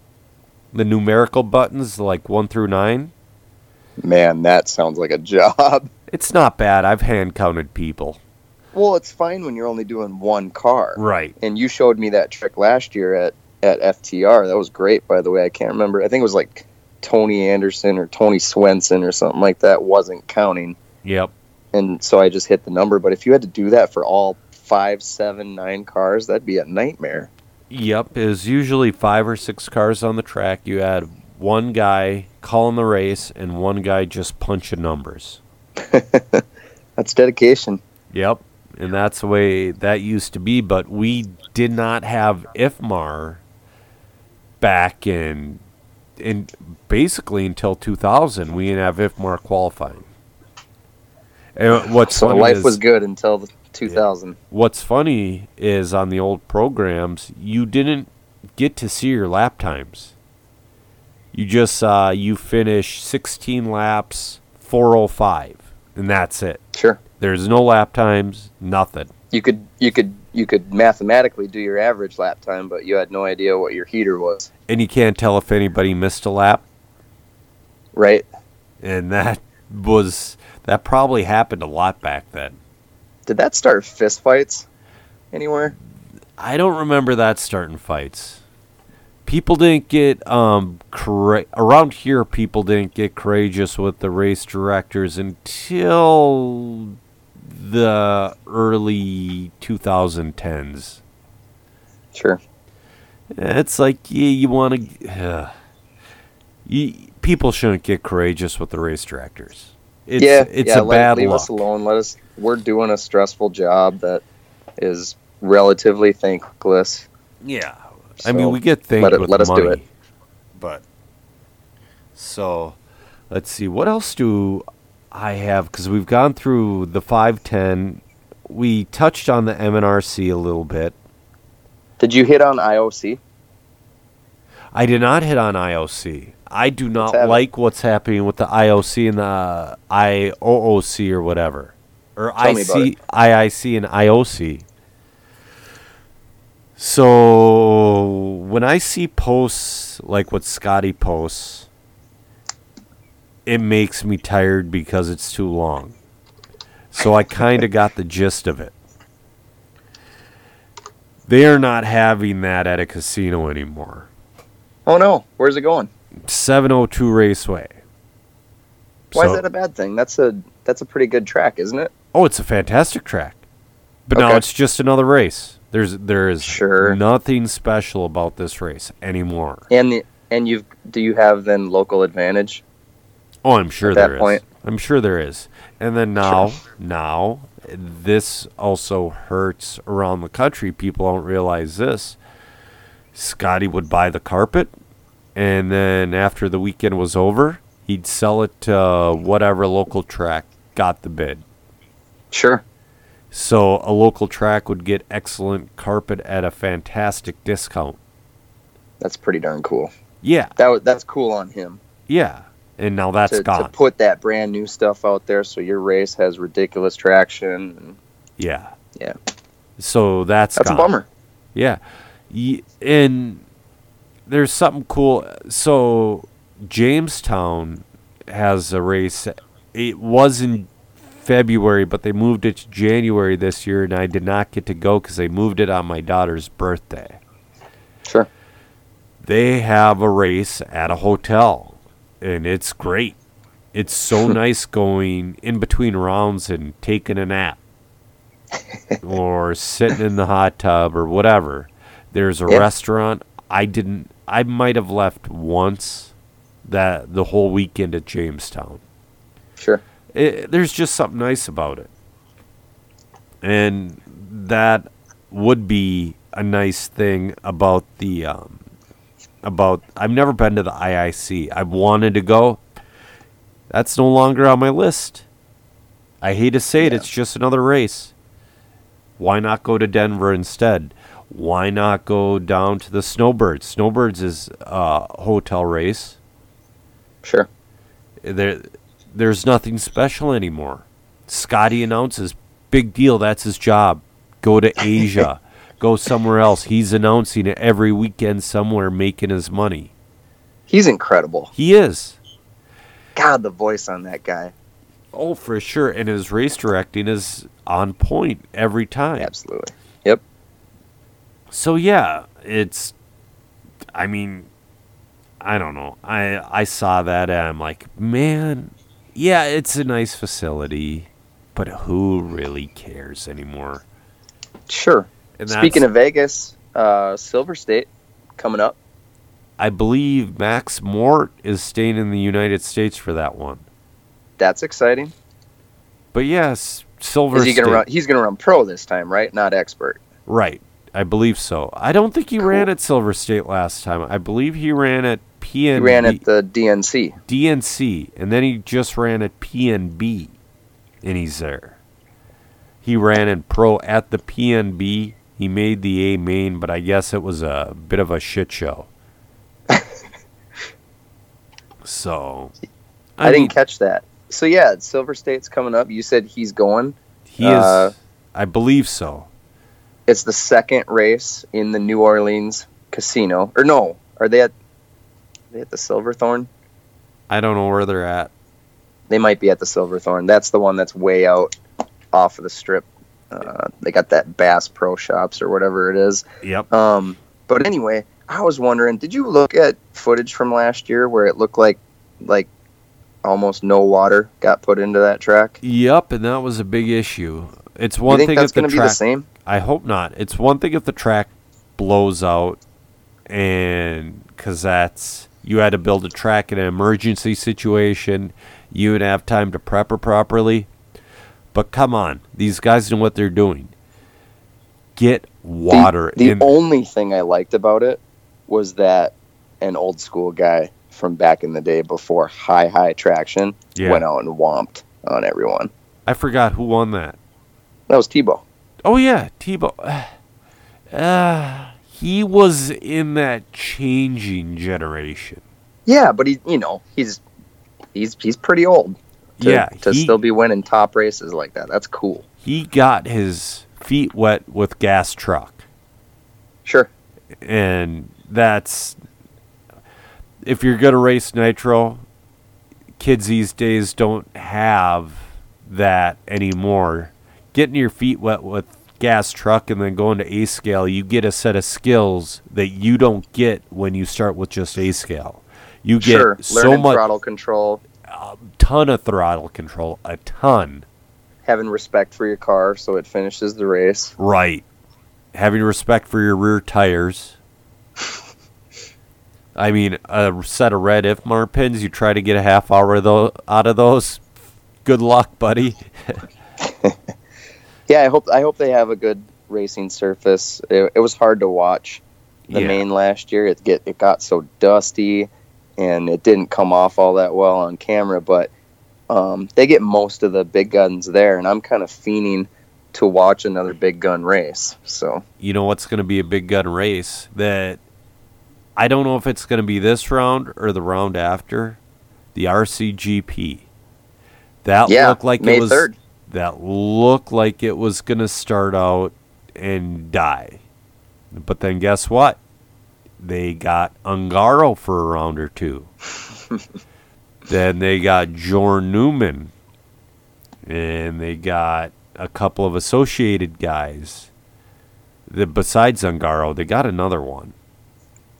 the numerical buttons, like 1 through 9. Man, that sounds like a job. It's not bad. I've hand counted people. Well, it's fine when you're only doing one car. Right. And you showed me that trick last year at FTR. That was great, by the way. I can't remember. I think it was like Tony Anderson or Tony Swenson or something like that wasn't counting. Yep. And so I just hit the number. But if you had to do that for all 5, 7, 9 cars, that'd be a nightmare. Yep, it was usually 5 or 6 cars on the track. You had one guy calling the race and one guy just punching numbers. That's dedication. Yep, and that's the way that used to be, but we did not have IFMAR back in basically until 2000. We didn't have IFMAR qualifying. And life was good until 2000. Yeah. What's funny is on the old programs, you didn't get to see your lap times. You just saw you finish 16 laps, 4:05, and that's it. Sure. There's no lap times, nothing. You could mathematically do your average lap time, but you had no idea what your heater was. And you can't tell if anybody missed a lap. Right. And that probably happened a lot back then. Did that start fist fights anywhere? I don't remember that starting fights. People didn't get around here. People didn't get courageous with the race directors until the early 2010s. Sure. It's like you want to. People shouldn't get courageous with the race directors. Leave us alone. Let us. We're doing a stressful job that is relatively thankless. Yeah, So I mean, we get things with let money. Let us do it. But so let's see. What else do I have? Because we've gone through the 510. We touched on the MNRC a little bit. Did you hit on IOC? I did not hit on IOC. I do not like what's happening with the IOC and the IOOC or whatever. Or IIC and IOC. So when I see posts like what Scotty posts, it makes me tired because it's too long. So I kind of got the gist of it. They are not having that at a casino anymore. Oh, no. Where's it going? 702 Raceway. Why is that a bad thing? That's a pretty good track, isn't it? Oh, it's a fantastic track. But now it's just another race. There is nothing special about this race anymore. And do you have then local advantage? Oh, I'm sure there is. I'm sure there is. And then now this also hurts around the country. People don't realize this. Scotty would buy the carpet, and then after the weekend was over, he'd sell it to whatever local track got the bid. Sure. So a local track would get excellent carpet at a fantastic discount. That's pretty darn cool. Yeah. That's cool on him. Yeah. And now that's gone. To put that brand new stuff out there so your race has ridiculous traction. Yeah. Yeah. So that's gone. That's a bummer. Yeah. And there's something cool. So Jamestown has a race. It was in February, but they moved it to January this year, and I did not get to go because they moved it on my daughter's birthday. Sure. They have a race at a hotel, and it's great. It's so nice going in between rounds and taking a nap or sitting in the hot tub or whatever. There's a restaurant. I might have left once the whole weekend at Jamestown. Sure. There's just something nice about it. And that would be a nice thing about the I've never been to the IIC. I've wanted to go. That's no longer on my list. I hate to say it, it's just another race. Why not go to Denver instead? Why not go down to the Snowbirds? Snowbirds is a hotel race. Sure. There's nothing special anymore. Scotty announces, big deal, that's his job. Go to Asia. Go somewhere else. He's announcing it every weekend somewhere, making his money. He's incredible. He is. God, the voice on that guy. Oh, for sure. And his race directing is on point every time. Absolutely. Yep. So yeah, I don't know. I saw that and I'm like, man, yeah, it's a nice facility, but who really cares anymore? Sure. And speaking of Vegas, Silver State coming up. I believe Max Mort is staying in the United States for that one. That's exciting. But yes, Silver State. He's going to run pro this time, right? Not expert. Right. I believe so. I don't think he ran at Silver State last time. I believe he ran at PNB. He ran at the DNC. DNC, and then he just ran at PNB, and he's there. He ran in pro at the PNB. He made the A main, but I guess it was a bit of a shit show. So. I didn't catch that. So, yeah, Silver State's coming up. You said he's going? He is. I believe so. It's the second race in the New Orleans casino. Or no, are they at the Silverthorn? I don't know where they're at. They might be at the Silverthorn. That's the one that's way out off of the strip. They got that Bass Pro Shops or whatever it is. Yep. But anyway, I was wondering, did you look at footage from last year where it looked like almost no water got put into that track? Yep, and that was a big issue. It's one thing if the track. You think that's going to be the same? I hope not. It's one thing if the track blows out, and because you had to build a track in an emergency situation, you would have time to prep her properly. But come on, these guys know what they're doing. Get water. The only thing I liked about it was that an old school guy from back in the day before high traction went out and whomped on everyone. I forgot who won that. That was Tebow. Oh, yeah, Tebow. He was in that changing generation. Yeah, but he's pretty old to still be winning top races like that. That's cool. He got his feet wet with gas truck. Sure. And that's, if you're going to race nitro, kids these days don't have that anymore. Getting your feet wet with gas truck and then going to A scale, you get a set of skills that you don't get when you start with just A scale. You get so much throttle control, a ton of throttle control, a ton. Having respect for your car so it finishes the race. Right. Having respect for your rear tires. I mean, a set of red IFMAR pins, you try to get a half hour out of those, good luck, buddy. Yeah, I hope they have a good racing surface. It was hard to watch the main last year. It got so dusty, and it didn't come off all that well on camera, but they get most of the big guns there, and I'm kind of fiending to watch another big gun race. So you know what's going to be a big gun race that I don't know if it's going to be this round or the round after, the RCGP. That looked like May 3rd. That looked like it was going to start out and die. But then guess what? They got Ungaro for a round or two. Then they got Jorn Newman. And they got a couple of associated guys. Besides Ungaro, they got another one.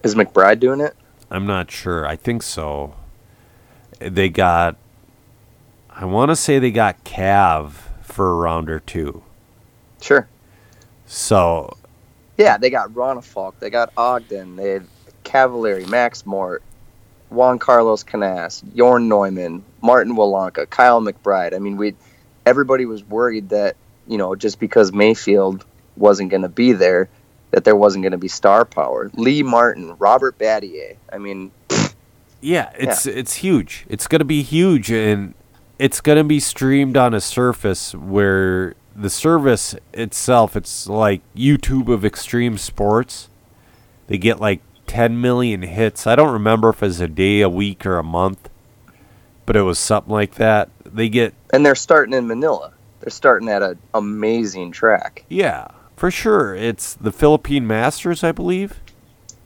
Is McBride doing it? I'm not sure. I think so. They got... I want to say they got Cav for a round or two. Sure. So. Yeah, they got Ronafalk. They got Ogden. They had Cavalieri, Max Mort, Juan Carlos Canas, Jorn Neumann, Martin Walanka, Kyle McBride. I mean, everybody was worried that, just because Mayfield wasn't going to be there, that there wasn't going to be star power. Lee Martin, Robert Battier. I mean. Yeah, it's huge. It's going to be huge. And. It's going to be streamed on a surface where the service itself, it's like YouTube of extreme sports. They get like 10 million hits. I don't remember if it was a day, a week, or a month, but it was something like that. They get... And they're starting in Manila. They're starting at an amazing track. Yeah, for sure. It's the Philippine Masters, I believe.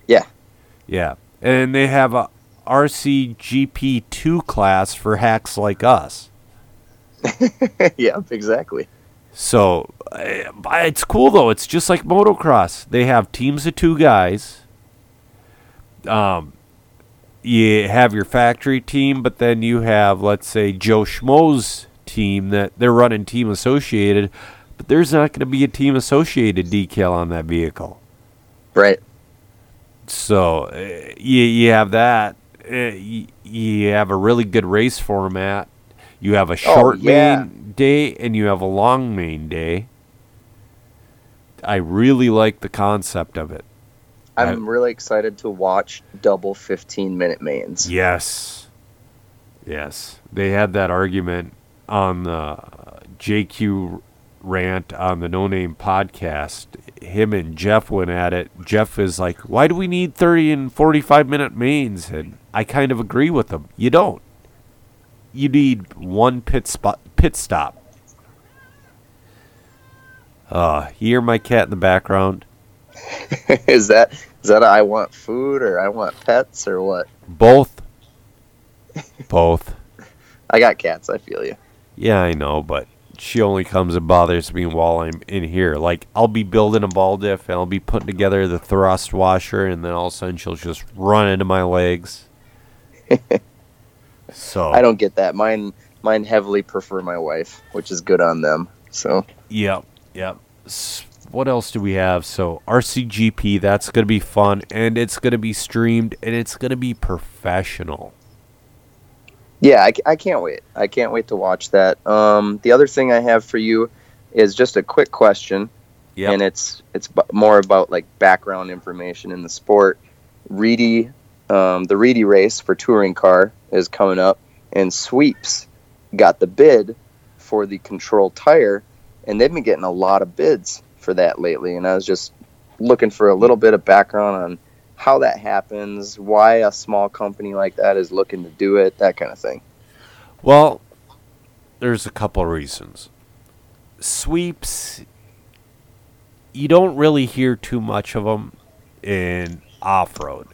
Yeah. Yeah. And they have a RCGP2 class for hacks like us. Yeah, exactly. So it's cool though. It's just like motocross. They have teams of two guys. You have your factory team, but then you have, let's say, Joe Schmo's team that they're running team associated, but there's not going to be a team associated decal on that vehicle. Right. So you have that. You have a really good race format. You have a short main day and you have a long main day. I really like the concept of it. I'm really excited to watch double 15-minute mains. Yes. They had that argument on the JQ rant on the No Name podcast. Him and Jeff went at it. Jeff is like, why do we need 30 and 45-minute mains? And I kind of agree with him. You don't. You need one pit stop. You hear my cat in the background? Is that I want food or I want pets or what? Both. I got cats. I feel you. Yeah, I know, but she only comes and bothers me while I'm in here. Like, I'll be building a ball diff, and I'll be putting together the thrust washer, and then all of a sudden she'll just run into my legs. So I don't get that. Mine heavily prefer my wife, which is good on them. So Yep. What else do we have? So RCGP, that's going to be fun, and it's going to be streamed, and it's going to be professional. Yeah, I can't wait. I can't wait to watch that. The other thing I have for you is just a quick question, and it's more about like background information in the sport. Reedy, the Reedy race for touring car is coming up, and Sweeps got the bid for the control tire, and they've been getting a lot of bids for that lately. And I was just looking for a little bit of background on how that happens, why a small company like that is looking to do it, that kind of thing. Well, there's a couple of reasons. Sweeps, you don't really hear too much of them in off-road,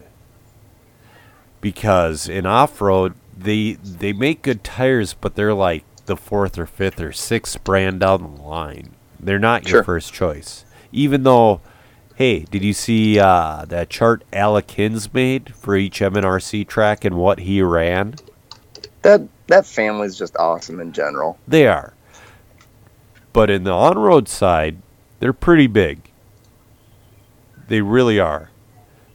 because in off-road they make good tires, but they're like the fourth or fifth or sixth brand down the line. They're not your first choice. Even though, hey, did you see that chart Alec Hins made for each MNRC track and what he ran? That family's just awesome in general. They are. But in the on-road side, they're pretty big. They really are.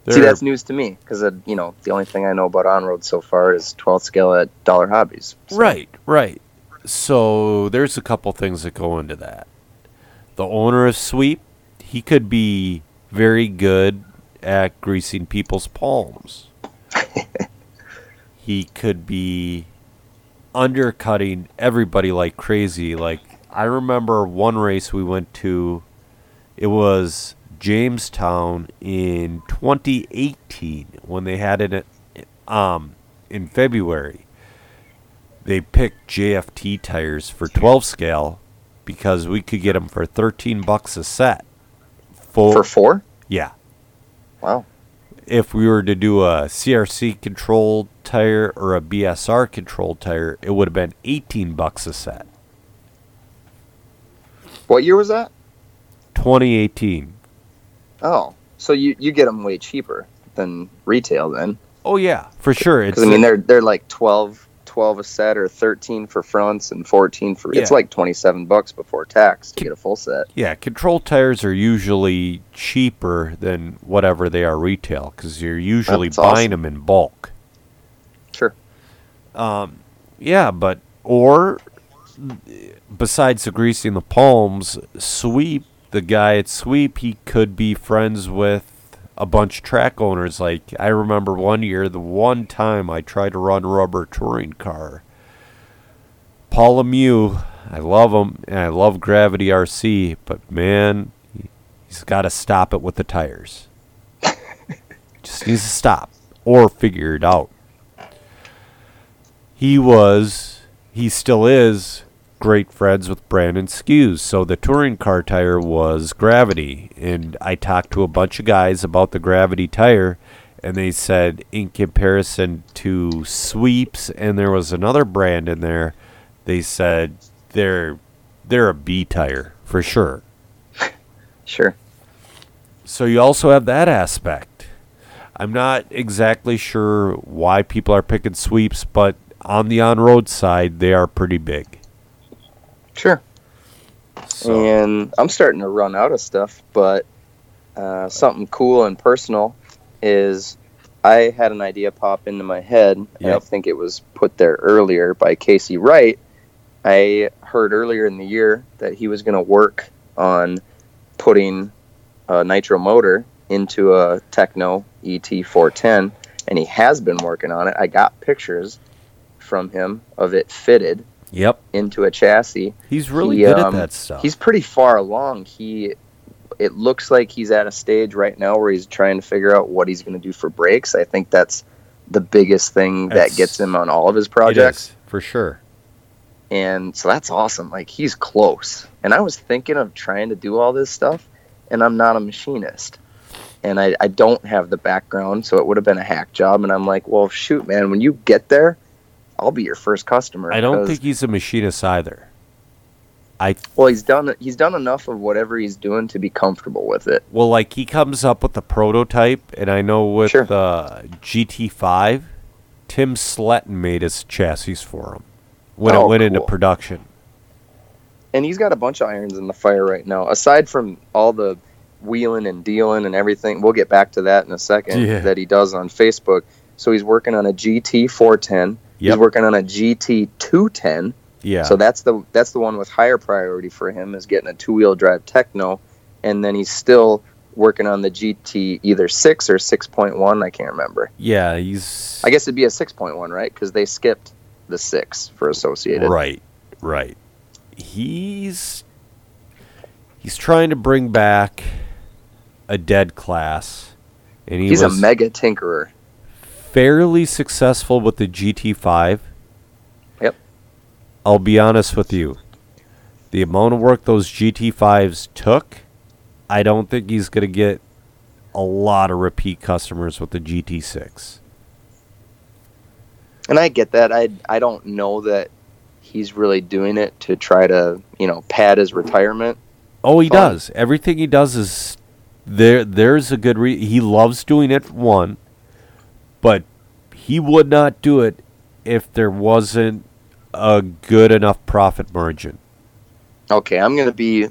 See, that's news to me, because the only thing I know about on-road so far is 12th scale at Dollar Hobbies. So. Right. So there's a couple things that go into that. The owner of Sweep, he could be very good at greasing people's palms. He could be undercutting everybody like crazy. Like, I remember one race we went to, it was Jamestown in 2018 when they had it in February. They picked JFT tires for 12 scale because we could get them for $13 a set. For four? Yeah. Wow. If we were to do a CRC controlled tire or a BSR controlled tire, it would have been $18 a set. What year was that? 2018. Oh, so you get them way cheaper than retail then? Oh yeah, for sure. Because they're like 12 a set, or 13 for fronts and 14 for... Yeah. It's like $27 before tax to get a full set. Yeah, control tires are usually cheaper than whatever they are retail, because you're usually buying them in bulk. Sure. Yeah, but... Or, besides the greasing the palms, Sweep, the guy at Sweep, he could be friends with a bunch of track owners. Like, I remember one year, the one time I tried to run rubber touring car, Paul Lemieux, I love him, and I love Gravity RC, but man, he's got to stop it with the tires. Just needs to stop or figure it out. He still is great friends with Brandon Skews. So the touring car tire was Gravity, and I talked to a bunch of guys about the Gravity tire, and they said in comparison to Sweeps, and there was another brand in there, they said they're a B tire for sure. Sure. So you also have that aspect. I'm not exactly sure why people are picking Sweeps, but on the on-road side, they are pretty big. Sure. So. And I'm starting to run out of stuff, but something cool and personal is I had an idea pop into my head, and I think it was put there earlier by Casey Wright. I heard earlier in the year that he was going to work on putting a nitro motor into a Techno ET410, and he has been working on it. I got pictures from him of it fitted. Yep. Into a chassis. He's really good at that stuff. He's pretty far along. It looks like he's at a stage right now where he's trying to figure out what he's going to do for brakes. I think that's the biggest thing that gets him on all of his projects. It is, for sure. And so that's awesome. Like, he's close. And I was thinking of trying to do all this stuff, and I'm not a machinist. And I don't have the background, so it would have been a hack job. And I'm like, well, shoot, man, when you get there, I'll be your first customer. I don't think he's a machinist either. Well, he's done enough of whatever he's doing to be comfortable with it. Well, like, he comes up with a prototype, and I know with the GT5, Tim Sletton made his chassis for him when it went into production. And he's got a bunch of irons in the fire right now. Aside from all the wheeling and dealing and everything, we'll get back to that in a second, that he does on Facebook. So he's working on a GT410. Yep. He's working on a GT210. Yeah. So that's the one with higher priority for him, is getting a two-wheel drive Techno, and then he's still working on the GT, either 6 or 6.1. I can't remember. Yeah, he's... I guess it'd be a 6.1, right? Because they skipped the 6 for Associated. Right, right. He's trying to bring back a dead class. And he's a mega tinkerer. Fairly successful with the GT5. Yep. I'll be honest with you. The amount of work those GT5s took, I don't think he's going to get a lot of repeat customers with the GT6. And I get that. I don't know that he's really doing it to try to, you know, pad his retirement. Oh, he does. Everything he does is there's a good reason. He loves doing it, one, but he would not do it if there wasn't a good enough profit margin. Okay, I'm going to be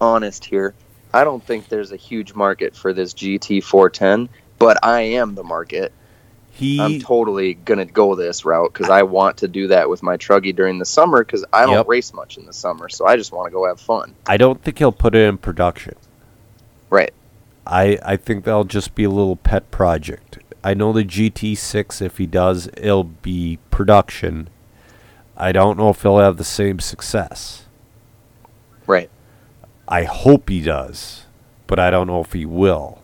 honest here. I don't think there's a huge market for this GT410, but I am the market. I'm totally going to go this route because I want to do that with my Truggy during the summer because I don't race much in the summer, so I just want to go have fun. I don't think he'll put it in production. Right. I think that'll just be a little pet project. I know the GT6, if he does, it'll be production. I don't know if he'll have the same success. Right. I hope he does, but I don't know if he will.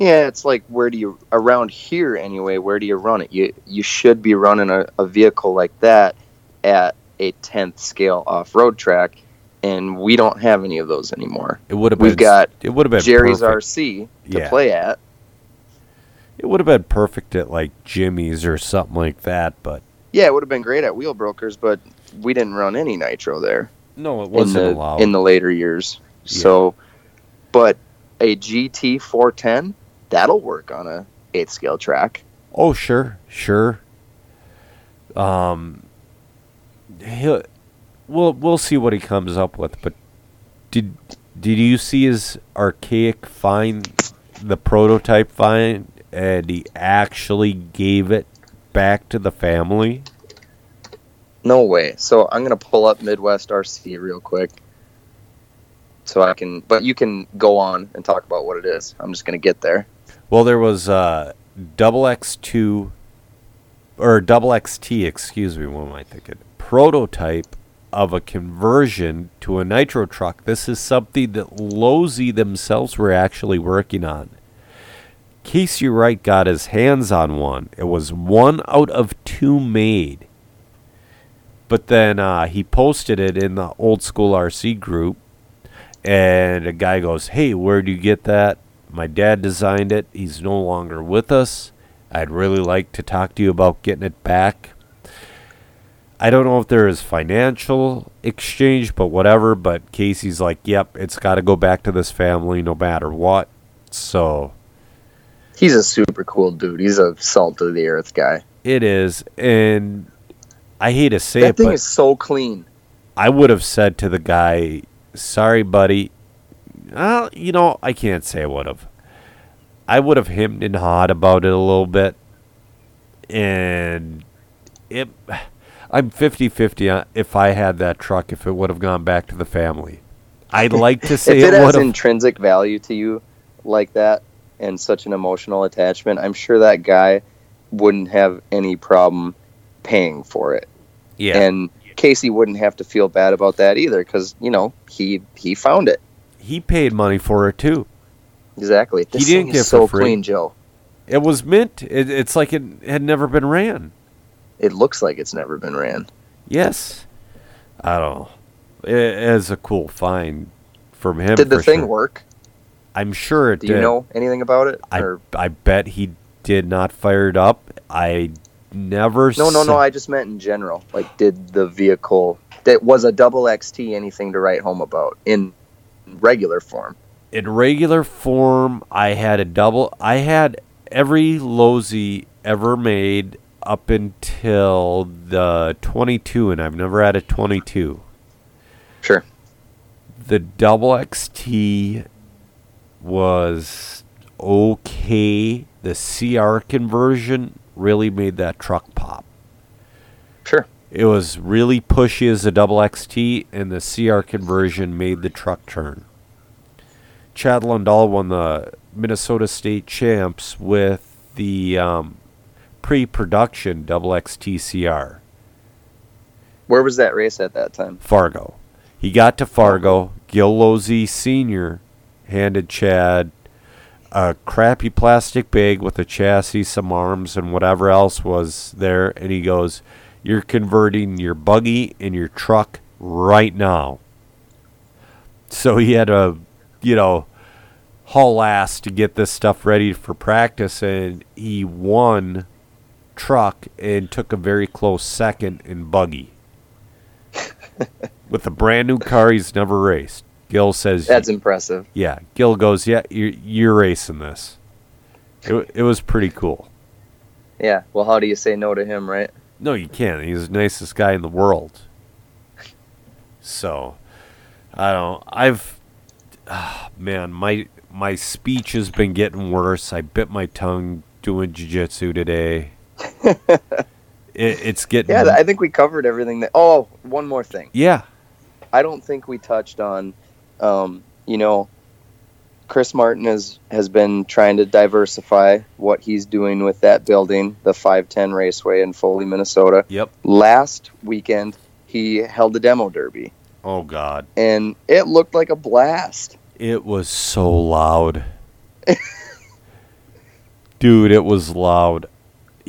Yeah, it's like, where do you, around here anyway, where do you run it? You should be running a vehicle like that at a 10th scale off-road track, and we don't have any of those anymore. We've got Jerry's perfect. RC to play at. It would have been perfect at, like, Jimmy's or something like that, but... Yeah, it would have been great at Wheel Brokers, but we didn't run any nitro there. No, it wasn't allowed. In the later years. Yeah. So, but a GT410, that'll work on a 8th scale track. Oh, sure, sure. We'll see what he comes up with, but did you see his archaic find, the prototype find, and he actually gave it back to the family? No way. So I'm going to pull up Midwest RC real quick. So I can, but you can go on and talk about what it is. I'm just going to get there. Well, there was double XT, excuse me, what am I thinking? Prototype of a conversion to a nitro truck. This is something that Losey themselves were actually working on. Casey Wright got his hands on one. It was 1 out of 2 made. But then he posted it in the Old School RC group. And a guy goes, "Hey, where do you get that? My dad designed it. He's no longer with us. I'd really like to talk to you about getting it back." I don't know if there is financial exchange, but whatever. But Casey's like, "Yep, it's got to go back to this family no matter what." So... He's a super cool dude. He's a salt-of-the-earth guy. It is, and I hate to say it, but... That thing is so clean. I would have said to the guy... Sorry, buddy. Well, you know, I can't say I would have. I would have hemmed and hawed about it a little bit. And I'm 50-50 if I had that truck, if it would have gone back to the family. I'd like to say it would have. If it has intrinsic value to you like that and such an emotional attachment, I'm sure that guy wouldn't have any problem paying for it. Yeah. And... Casey wouldn't have to feel bad about that either because, you know, he found it. He paid money for it, too. Exactly. This thing is so clean, Joe. It was mint. It's like it had never been ran. It looks like it's never been ran. Yes. I don't know. It is a cool find from him. Did the thing work? I'm sure it did. Do you know anything about it? I bet he did not fire it up. No, I just meant in general. Like, did the vehicle that was a double XT anything to write home about in regular form? In regular form, I had every Losey ever made up until the 22, and I've never had a 22. Sure. The double XT was okay. The CR conversion really made that truck pop. Sure. It was really pushy as a double XT, and the CR conversion made the truck turn. Chad Lundahl won the Minnesota State Champs with the pre-production XXTCR. Where was that race at that time? Fargo. He got to Fargo. Gil Losey Sr. handed Chad a crappy plastic bag with a chassis, some arms, and whatever else was there. And he goes, "You're converting your buggy and your truck right now." So he had a, you know, haul ass to get this stuff ready for practice. And he won truck and took a very close second in buggy. With a brand new car he's never raced. Gil says... That's impressive. Yeah. Gil goes, yeah, you're racing this. It was pretty cool. Yeah. Well, how do you say no to him, right? No, you can't. He's the nicest guy in the world. So, I don't... man, my speech has been getting worse. I bit my tongue doing jiu-jitsu today. It's getting... Yeah, I think we covered everything. Oh, one more thing. Yeah. I don't think we touched on, Chris Martin has been trying to diversify what he's doing with that building, the 510 Raceway in Foley, Minnesota. Yep. Last weekend, he held a demo derby. Oh, God. And it looked like a blast. It was so loud. Dude, it was loud.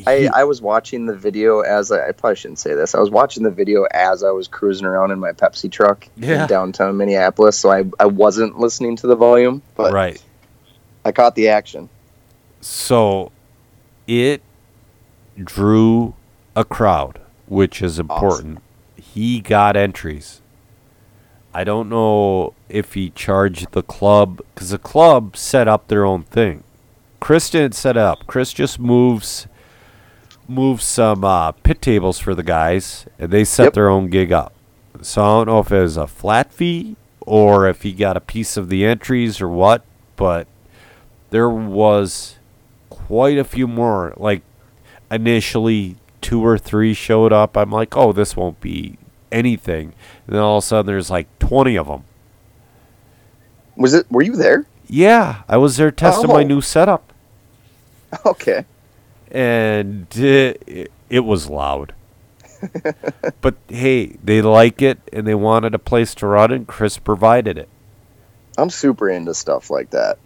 I was watching the video as I probably shouldn't say this. I was watching the video as I was cruising around in my Pepsi truck in downtown Minneapolis, so I wasn't listening to the volume, but right. I caught the action. So it drew a crowd, which is important. Awesome. He got entries. I don't know if he charged the club, because the club set up their own thing. Chris didn't set up. Chris just moves some pit tables for the guys, and they set their own gig up. So I don't know if it was a flat fee or if he got a piece of the entries or what, but there was quite a few more. Like, initially 2 or 3 showed up. I'm like, oh, this won't be anything. And then all of a sudden there's like 20 of them. Were you there? Yeah, I was there testing my new setup. Okay. And it was loud. But, hey, they like it, and they wanted a place to run, and Chris provided it. I'm super into stuff like that.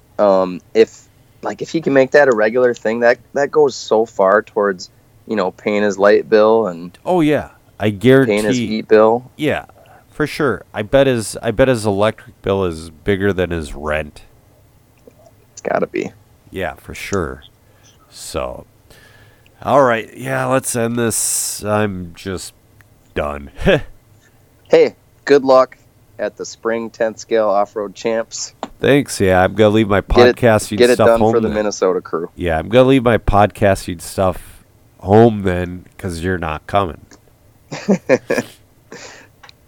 If he can make that a regular thing, that goes so far towards, paying his light bill and... Oh, yeah. I guarantee... Paying his heat bill. Yeah, for sure. I bet his electric bill is bigger than his rent. It's got to be. Yeah, for sure. So... All right, yeah, let's end this. I'm just done. Hey, good luck at the spring 10th scale off-road champs. Thanks, yeah, I'm going to leave my podcasting get it stuff done home for the Minnesota crew. Yeah, I'm going to leave my podcasting stuff home then, because you're not coming.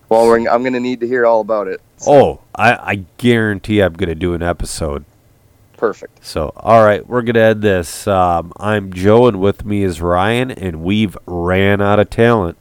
Well, I'm going to need to hear all about it. So. Oh, I guarantee I'm going to do an episode. Perfect. So, all right, we're going to end this. I'm Joe, and with me is Ryan, and we've ran out of talent.